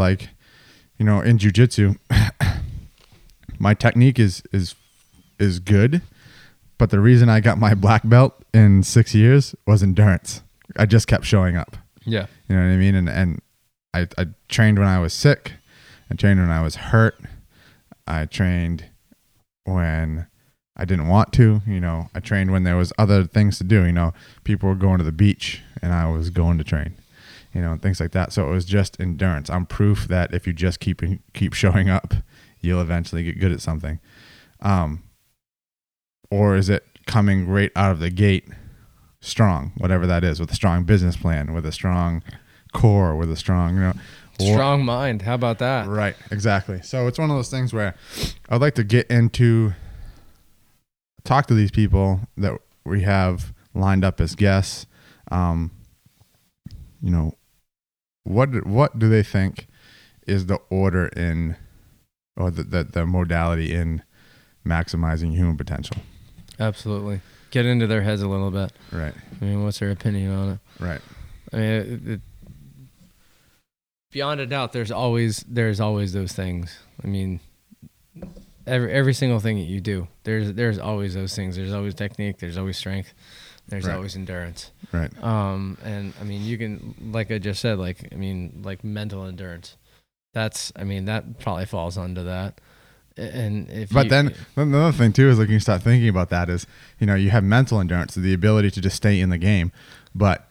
in jiu-jitsu, my technique is good, but the reason I got my black belt in 6 years was endurance. I just kept showing up. Yeah. You know what I mean? And I trained when I was sick. I trained when I was hurt. I trained when I didn't want to. I trained when there was other things to do. People were going to the beach and I was going to train, and things like that. So it was just endurance. I'm proof that if you just keep showing up, you'll eventually get good at something. Or is it coming right out of the gate strong, whatever that is, with a strong business plan, with a strong core, with a strong, strong mind. How about that? Right. Exactly. So it's one of those things where I'd like to talk to these people that we have lined up as guests. What do they think is the order in, or the modality in maximizing human potential? Absolutely. Get into their heads a little bit. Right. I mean, what's their opinion on it? Right. I mean, beyond a doubt, there's always those things. I mean, every single thing that you do, there's always those things. There's always technique. There's always strength. There's right. always endurance. Right. And I mean, you can, like I just said, like, I mean, like mental endurance. That's, I mean, that probably falls under that. And if but you, then another thing too is like, you start thinking about that is, you know, you have mental endurance, the ability to just stay in the game, but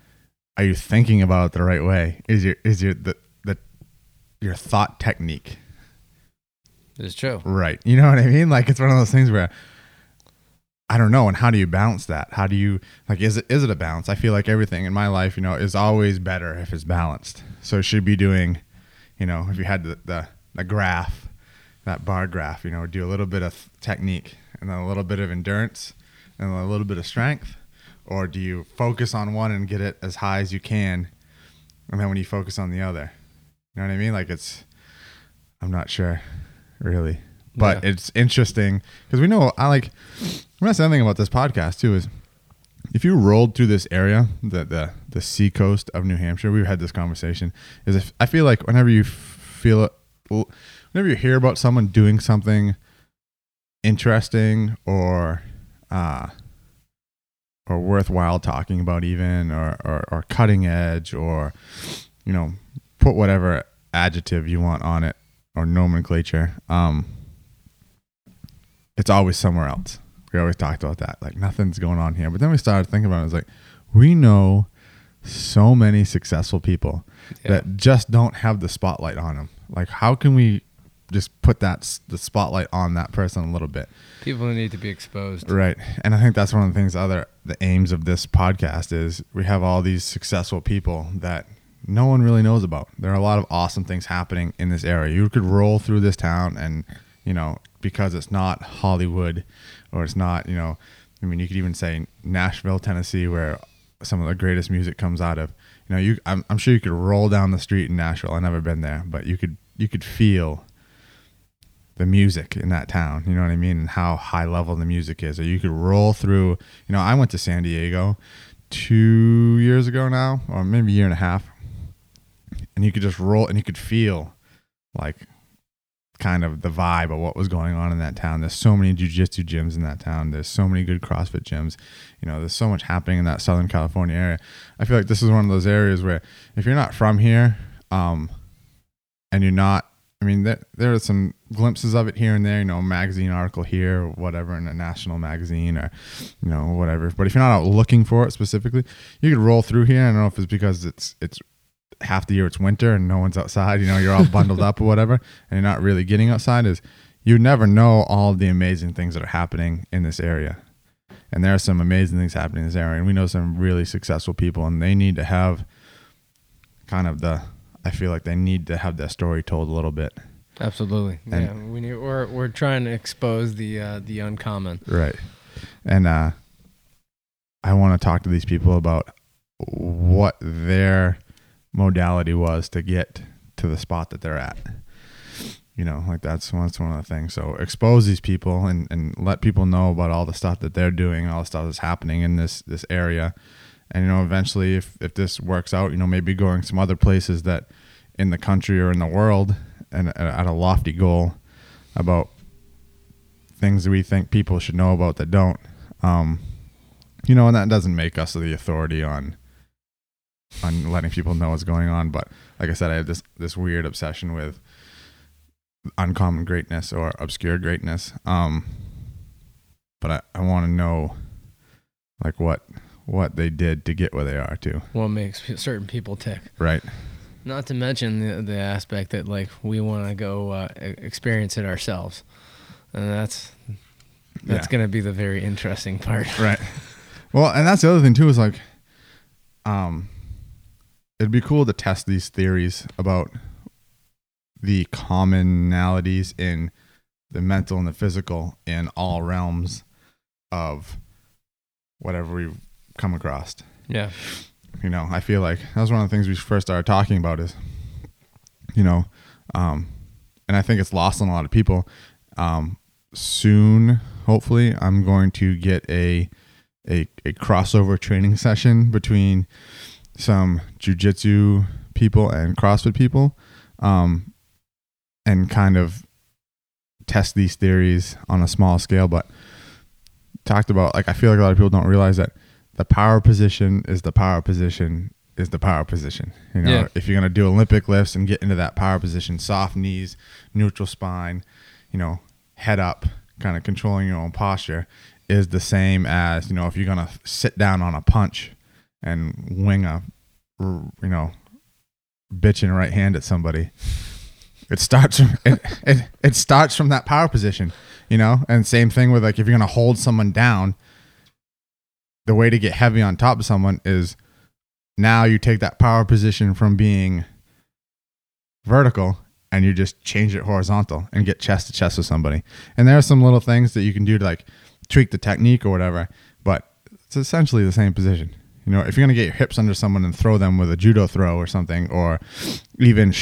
are you thinking about it the right way? Is your thought technique? It's true. Right. You know what I mean? Like, it's one of those things where I don't know. And how do you balance that? How do you, like, is it a balance? I feel like everything in my life, you know, is always better if it's balanced. So it should be doing, you know, if you had the graph, that bar graph, you know, do a little bit of technique and then a little bit of endurance and a little bit of strength. Or do you focus on one and get it as high as you can? And then when you focus on the other, you know what I mean? Like, it's, I'm not sure really, but yeah. It's interesting because we know I'm not saying anything about this podcast too is if you rolled through this area, the sea coast of New Hampshire, we've had this conversation is if I feel like whenever you hear about someone doing something interesting or worthwhile talking about even, or cutting edge, or, you know, put whatever adjective you want on it or nomenclature, it's always somewhere else. We always talked about that. Like, nothing's going on here. But then we started thinking about it. It's like, we know so many successful people yeah. that just don't have the spotlight on them. Like, how can we just put the spotlight on that person a little bit? People need to be exposed. Right. And I think that's one of the things, the aims of this podcast is we have all these successful people that no one really knows about. There are a lot of awesome things happening in this area. You could roll through this town and, you know, because it's not Hollywood or it's not, you know, I mean, you could even say Nashville, Tennessee, where some of the greatest music comes out of, you know, I'm sure you could roll down the street in Nashville. I've never been there, but you could feel the music in that town, you know what I mean? And how high level the music is. Or you could roll through, you know, I went to San Diego 2 years ago now, or maybe a year and a half. And you could just roll and you could feel like kind of the vibe of what was going on in that town. There's so many jiu-jitsu gyms in that town. There's so many good CrossFit gyms. You know, there's so much happening in that Southern California area. I feel like this is one of those areas where if you're not from here, and you're not, I mean, there are some glimpses of it here and there, you know, a magazine article here or whatever in a national magazine or, you know, whatever. But if you're not out looking for it specifically, you could roll through here. I don't know if it's because it's half the year it's winter and no one's outside, you know, you're all bundled up or whatever, and you're not really getting outside, is you never know all the amazing things that are happening in this area. And there are some amazing things happening in this area. And we know some really successful people, and they need to have kind of I feel like they need to have their story told a little bit. Absolutely. And yeah. We're trying to expose the uncommon. Right. And, I want to talk to these people about what their modality was to get to the spot that they're at, you know, like that's one of the things. So expose these people and let people know about all the stuff that they're doing, all the stuff that's happening in this area. And, you know, eventually if this works out, you know, maybe going some other places that in the country or in the world and at a lofty goal about things that we think people should know about that don't, you know, and that doesn't make us the authority on letting people know what's going on. But like I said, I have this weird obsession with uncommon greatness or obscure greatness. But I want to know like what they did to get where they are too. What makes certain people tick. Right. Not to mention the aspect that like we want to go experience it ourselves. And that's going to be the very interesting part. Right. Well, and that's the other thing too, is like, it'd be cool to test these theories about the commonalities in the mental and the physical in all realms of whatever we've come across. Yeah. You know, I feel like that was one of the things we first started talking about is, you know, and I think it's lost on a lot of people. Soon, hopefully, I'm going to get a crossover training session between some jiu-jitsu people and CrossFit people, and kind of test these theories on a small scale, but talked about, like, I feel like a lot of people don't realize that the power position is the power position is the power position. You know, yeah. If you're going to do Olympic lifts and get into that power position, soft knees, neutral spine, you know, head up, kind of controlling your own posture, is the same as, you know, if you're going to sit down on a punch and wing a, you know, bitching right hand at somebody. It starts from, it starts from that power position, you know? And same thing with, like, if you're going to hold someone down, the way to get heavy on top of someone is now you take that power position from being vertical and you just change it horizontal and get chest to chest with somebody. And there are some little things that you can do to, like, tweak the technique or whatever, but it's essentially the same position. You know, if you're going to get your hips under someone and throw them with a judo throw or something, or even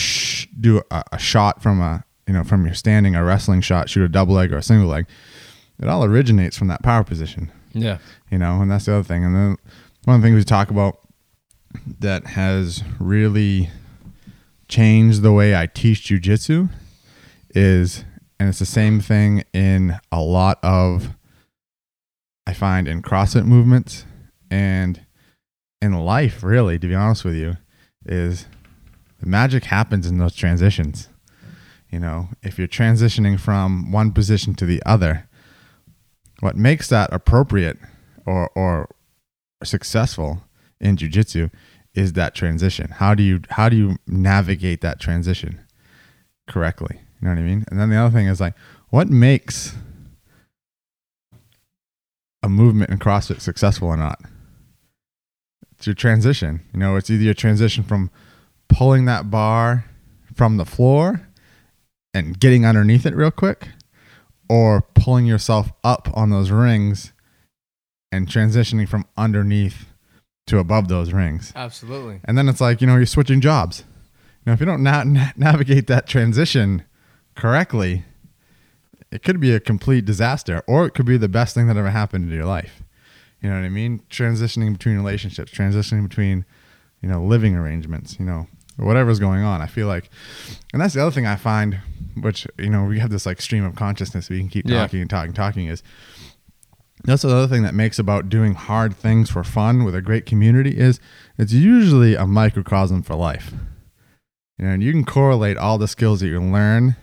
do a shot from a, you know, from your standing, a wrestling shot, shoot a double leg or a single leg, it all originates from that power position. Yeah. You know, and that's the other thing. And then one of the things we talk about that has really changed the way I teach jiu-jitsu is, and it's the same thing in a lot of, I find, in CrossFit movements and in life, really, to be honest with you, is the magic happens in those transitions. You know, if you're transitioning from one position to the other, what makes that appropriate or successful in jiu-jitsu is that transition. How do you navigate that transition correctly? You know what I mean? And then the other thing is, like, what makes a movement in CrossFit successful or not? Your transition. You know, it's either your transition from pulling that bar from the floor and getting underneath it real quick, or pulling yourself up on those rings and transitioning from underneath to above those rings. Absolutely. And then it's like, you know, you're switching jobs. Now, if you don't navigate that transition correctly, it could be a complete disaster, or it could be the best thing that ever happened to your life. You know what I mean? Transitioning between relationships, transitioning between, you know, living arrangements, you know, whatever's going on. I feel like, and that's the other thing I find, which, you know, we have this, like, stream of consciousness we can keep talking and talking is, that's the other thing that makes about doing hard things for fun with a great community is it's usually a microcosm for life. You know, and you can correlate all the skills that you learn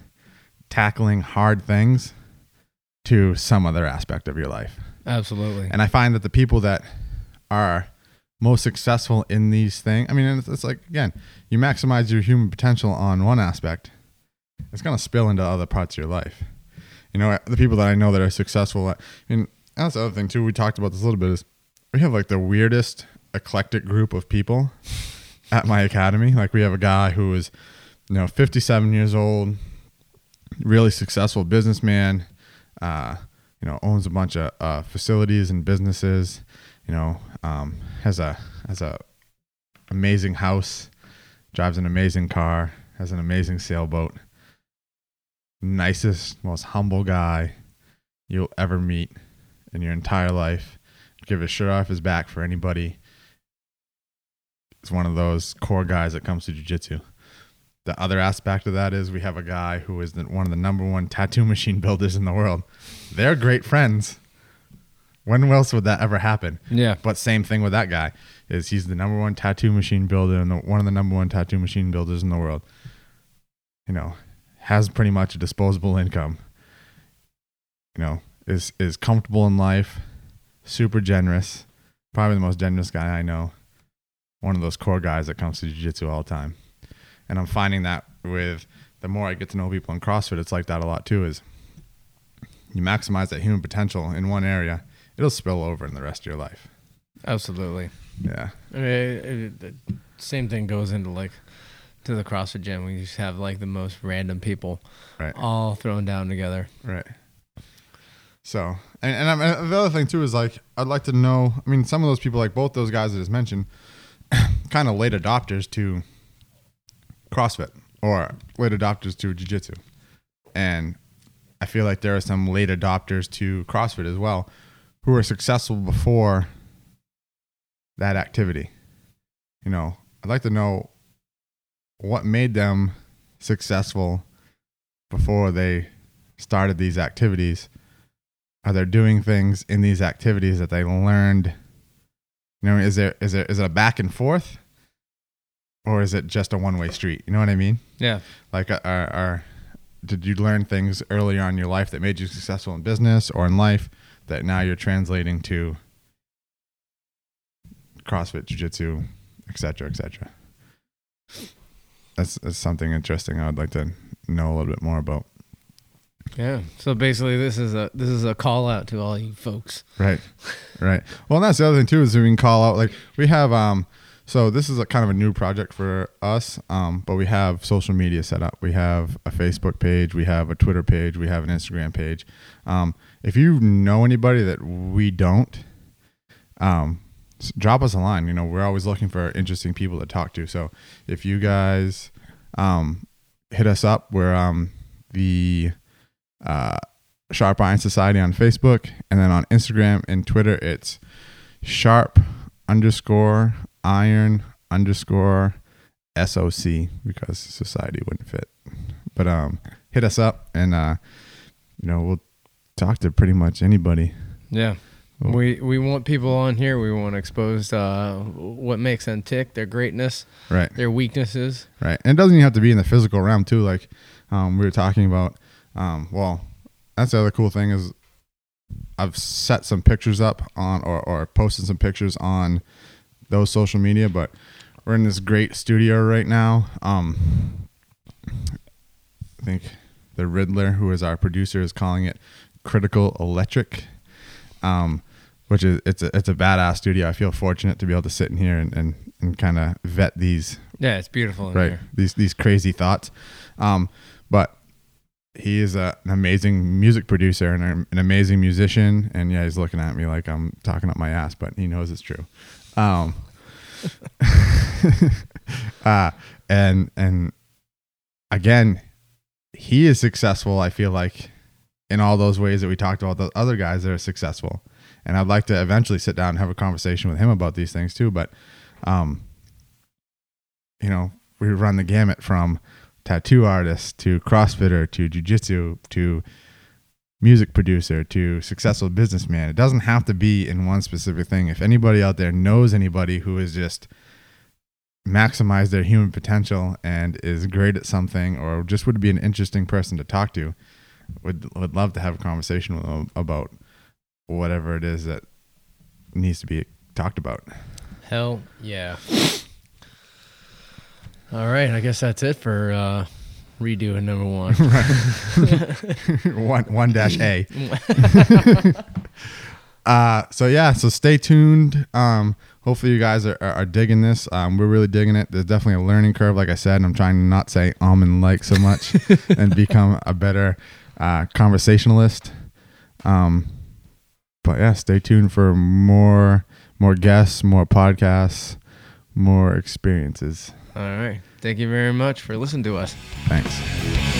tackling hard things to some other aspect of your life. Absolutely. And I find that the people that are most successful in these things, I mean, it's like, again, you maximize your human potential on one aspect, it's going to spill into other parts of your life. You know, the people that I know that are successful, I mean, that's the other thing too, we talked about this a little bit, is we have, like, the weirdest eclectic group of people at my academy. Like, we have a guy who is, you know, 57 years old, really successful businessman, you know, owns a bunch of facilities and businesses, you know, has a amazing house, drives an amazing car, has an amazing sailboat, nicest, most humble guy you'll ever meet in your entire life. Give his shirt off his back for anybody. It's one of those core guys that comes to jiu-jitsu. The other aspect of that is we have a guy who is one of the number one tattoo machine builders in the world. They're great friends. When else would that ever happen? Yeah. But same thing with that guy is he's the number one tattoo machine builder and one of the number one tattoo machine builders in the world. You know, has pretty much a disposable income. You know, is comfortable in life, super generous, probably the most generous guy I know. One of those core guys that comes to jiu-jitsu all the time. And I'm finding that with the more I get to know people in CrossFit, it's like that a lot too, is you maximize that human potential in one area, it'll spill over in the rest of your life. Absolutely. Yeah. I mean, the same thing goes into, like, to the CrossFit gym. We just have, like, the most random people all thrown down together. Right. So, and the other thing too is, like, I'd like to know, I mean, some of those people, like both those guys I just mentioned, kind of late adopters to CrossFit or late adopters to jiu-jitsu, and I feel like there are some late adopters to CrossFit as well who are successful before that activity. You know, I'd like to know what made them successful before they started these activities, are they doing things in these activities that they learned? You know, is it a back and forth, or is it just a one-way street? You know what I mean? Yeah. Like, did you learn things early on in your life that made you successful in business or in life that now you're translating to CrossFit, jiu-jitsu, et cetera, et cetera? That's something interesting I would like to know a little bit more about. Yeah. So basically this is a call out to all you folks. Right. Right. Well, and that's the other thing too, is we can call out, like, we have, so this is a kind of a new project for us, but we have social media set up. We have a Facebook page, we have a Twitter page, we have an Instagram page. If you know anybody that we don't, drop us a line. You know, we're always looking for interesting people to talk to. So if you guys hit us up, we're the Sharp Iron Society on Facebook, and then on Instagram and Twitter it's Sharp_Iron_SOC, because society wouldn't fit. But hit us up, and you know, we'll talk to pretty much anybody. Yeah. We want people on here. We want to expose what makes them tick, their greatness, right, their weaknesses. Right. And it doesn't even have to be in the physical realm too. Like we were talking about, well, that's the other cool thing is I've set some pictures up on, or posted some pictures on those social media, but we're in this great studio right now. I think the Riddler, who is our producer, is calling it Critical Electric. Which is, it's a badass studio. I feel fortunate to be able to sit in here and kind of vet these. Yeah, it's beautiful in here. These crazy thoughts. But he is an amazing music producer and an amazing musician. And yeah, he's looking at me like I'm talking up my ass, but he knows it's true. And again, he is successful, I feel like, in all those ways that we talked about the other guys that are successful. And I'd like to eventually sit down and have a conversation with him about these things too. But, you know, we run the gamut from tattoo artist to CrossFitter to jiu-jitsu to music producer to successful businessman. It doesn't have to be in one specific thing. If anybody out there knows anybody who has just maximized their human potential and is great at something, or just would be an interesting person to talk to, would love to have a conversation with them about whatever it is that needs to be talked about. Hell yeah. All right, I guess that's it for redoing number one. Right. 1-A. So stay tuned. Hopefully you guys are digging this. We're really digging it. There's definitely a learning curve, like I said, and I'm trying to not say almond like so much and become a better conversationalist. But yeah, stay tuned for more guests, more podcasts, more experiences. All right. Thank you very much for listening to us. Thanks.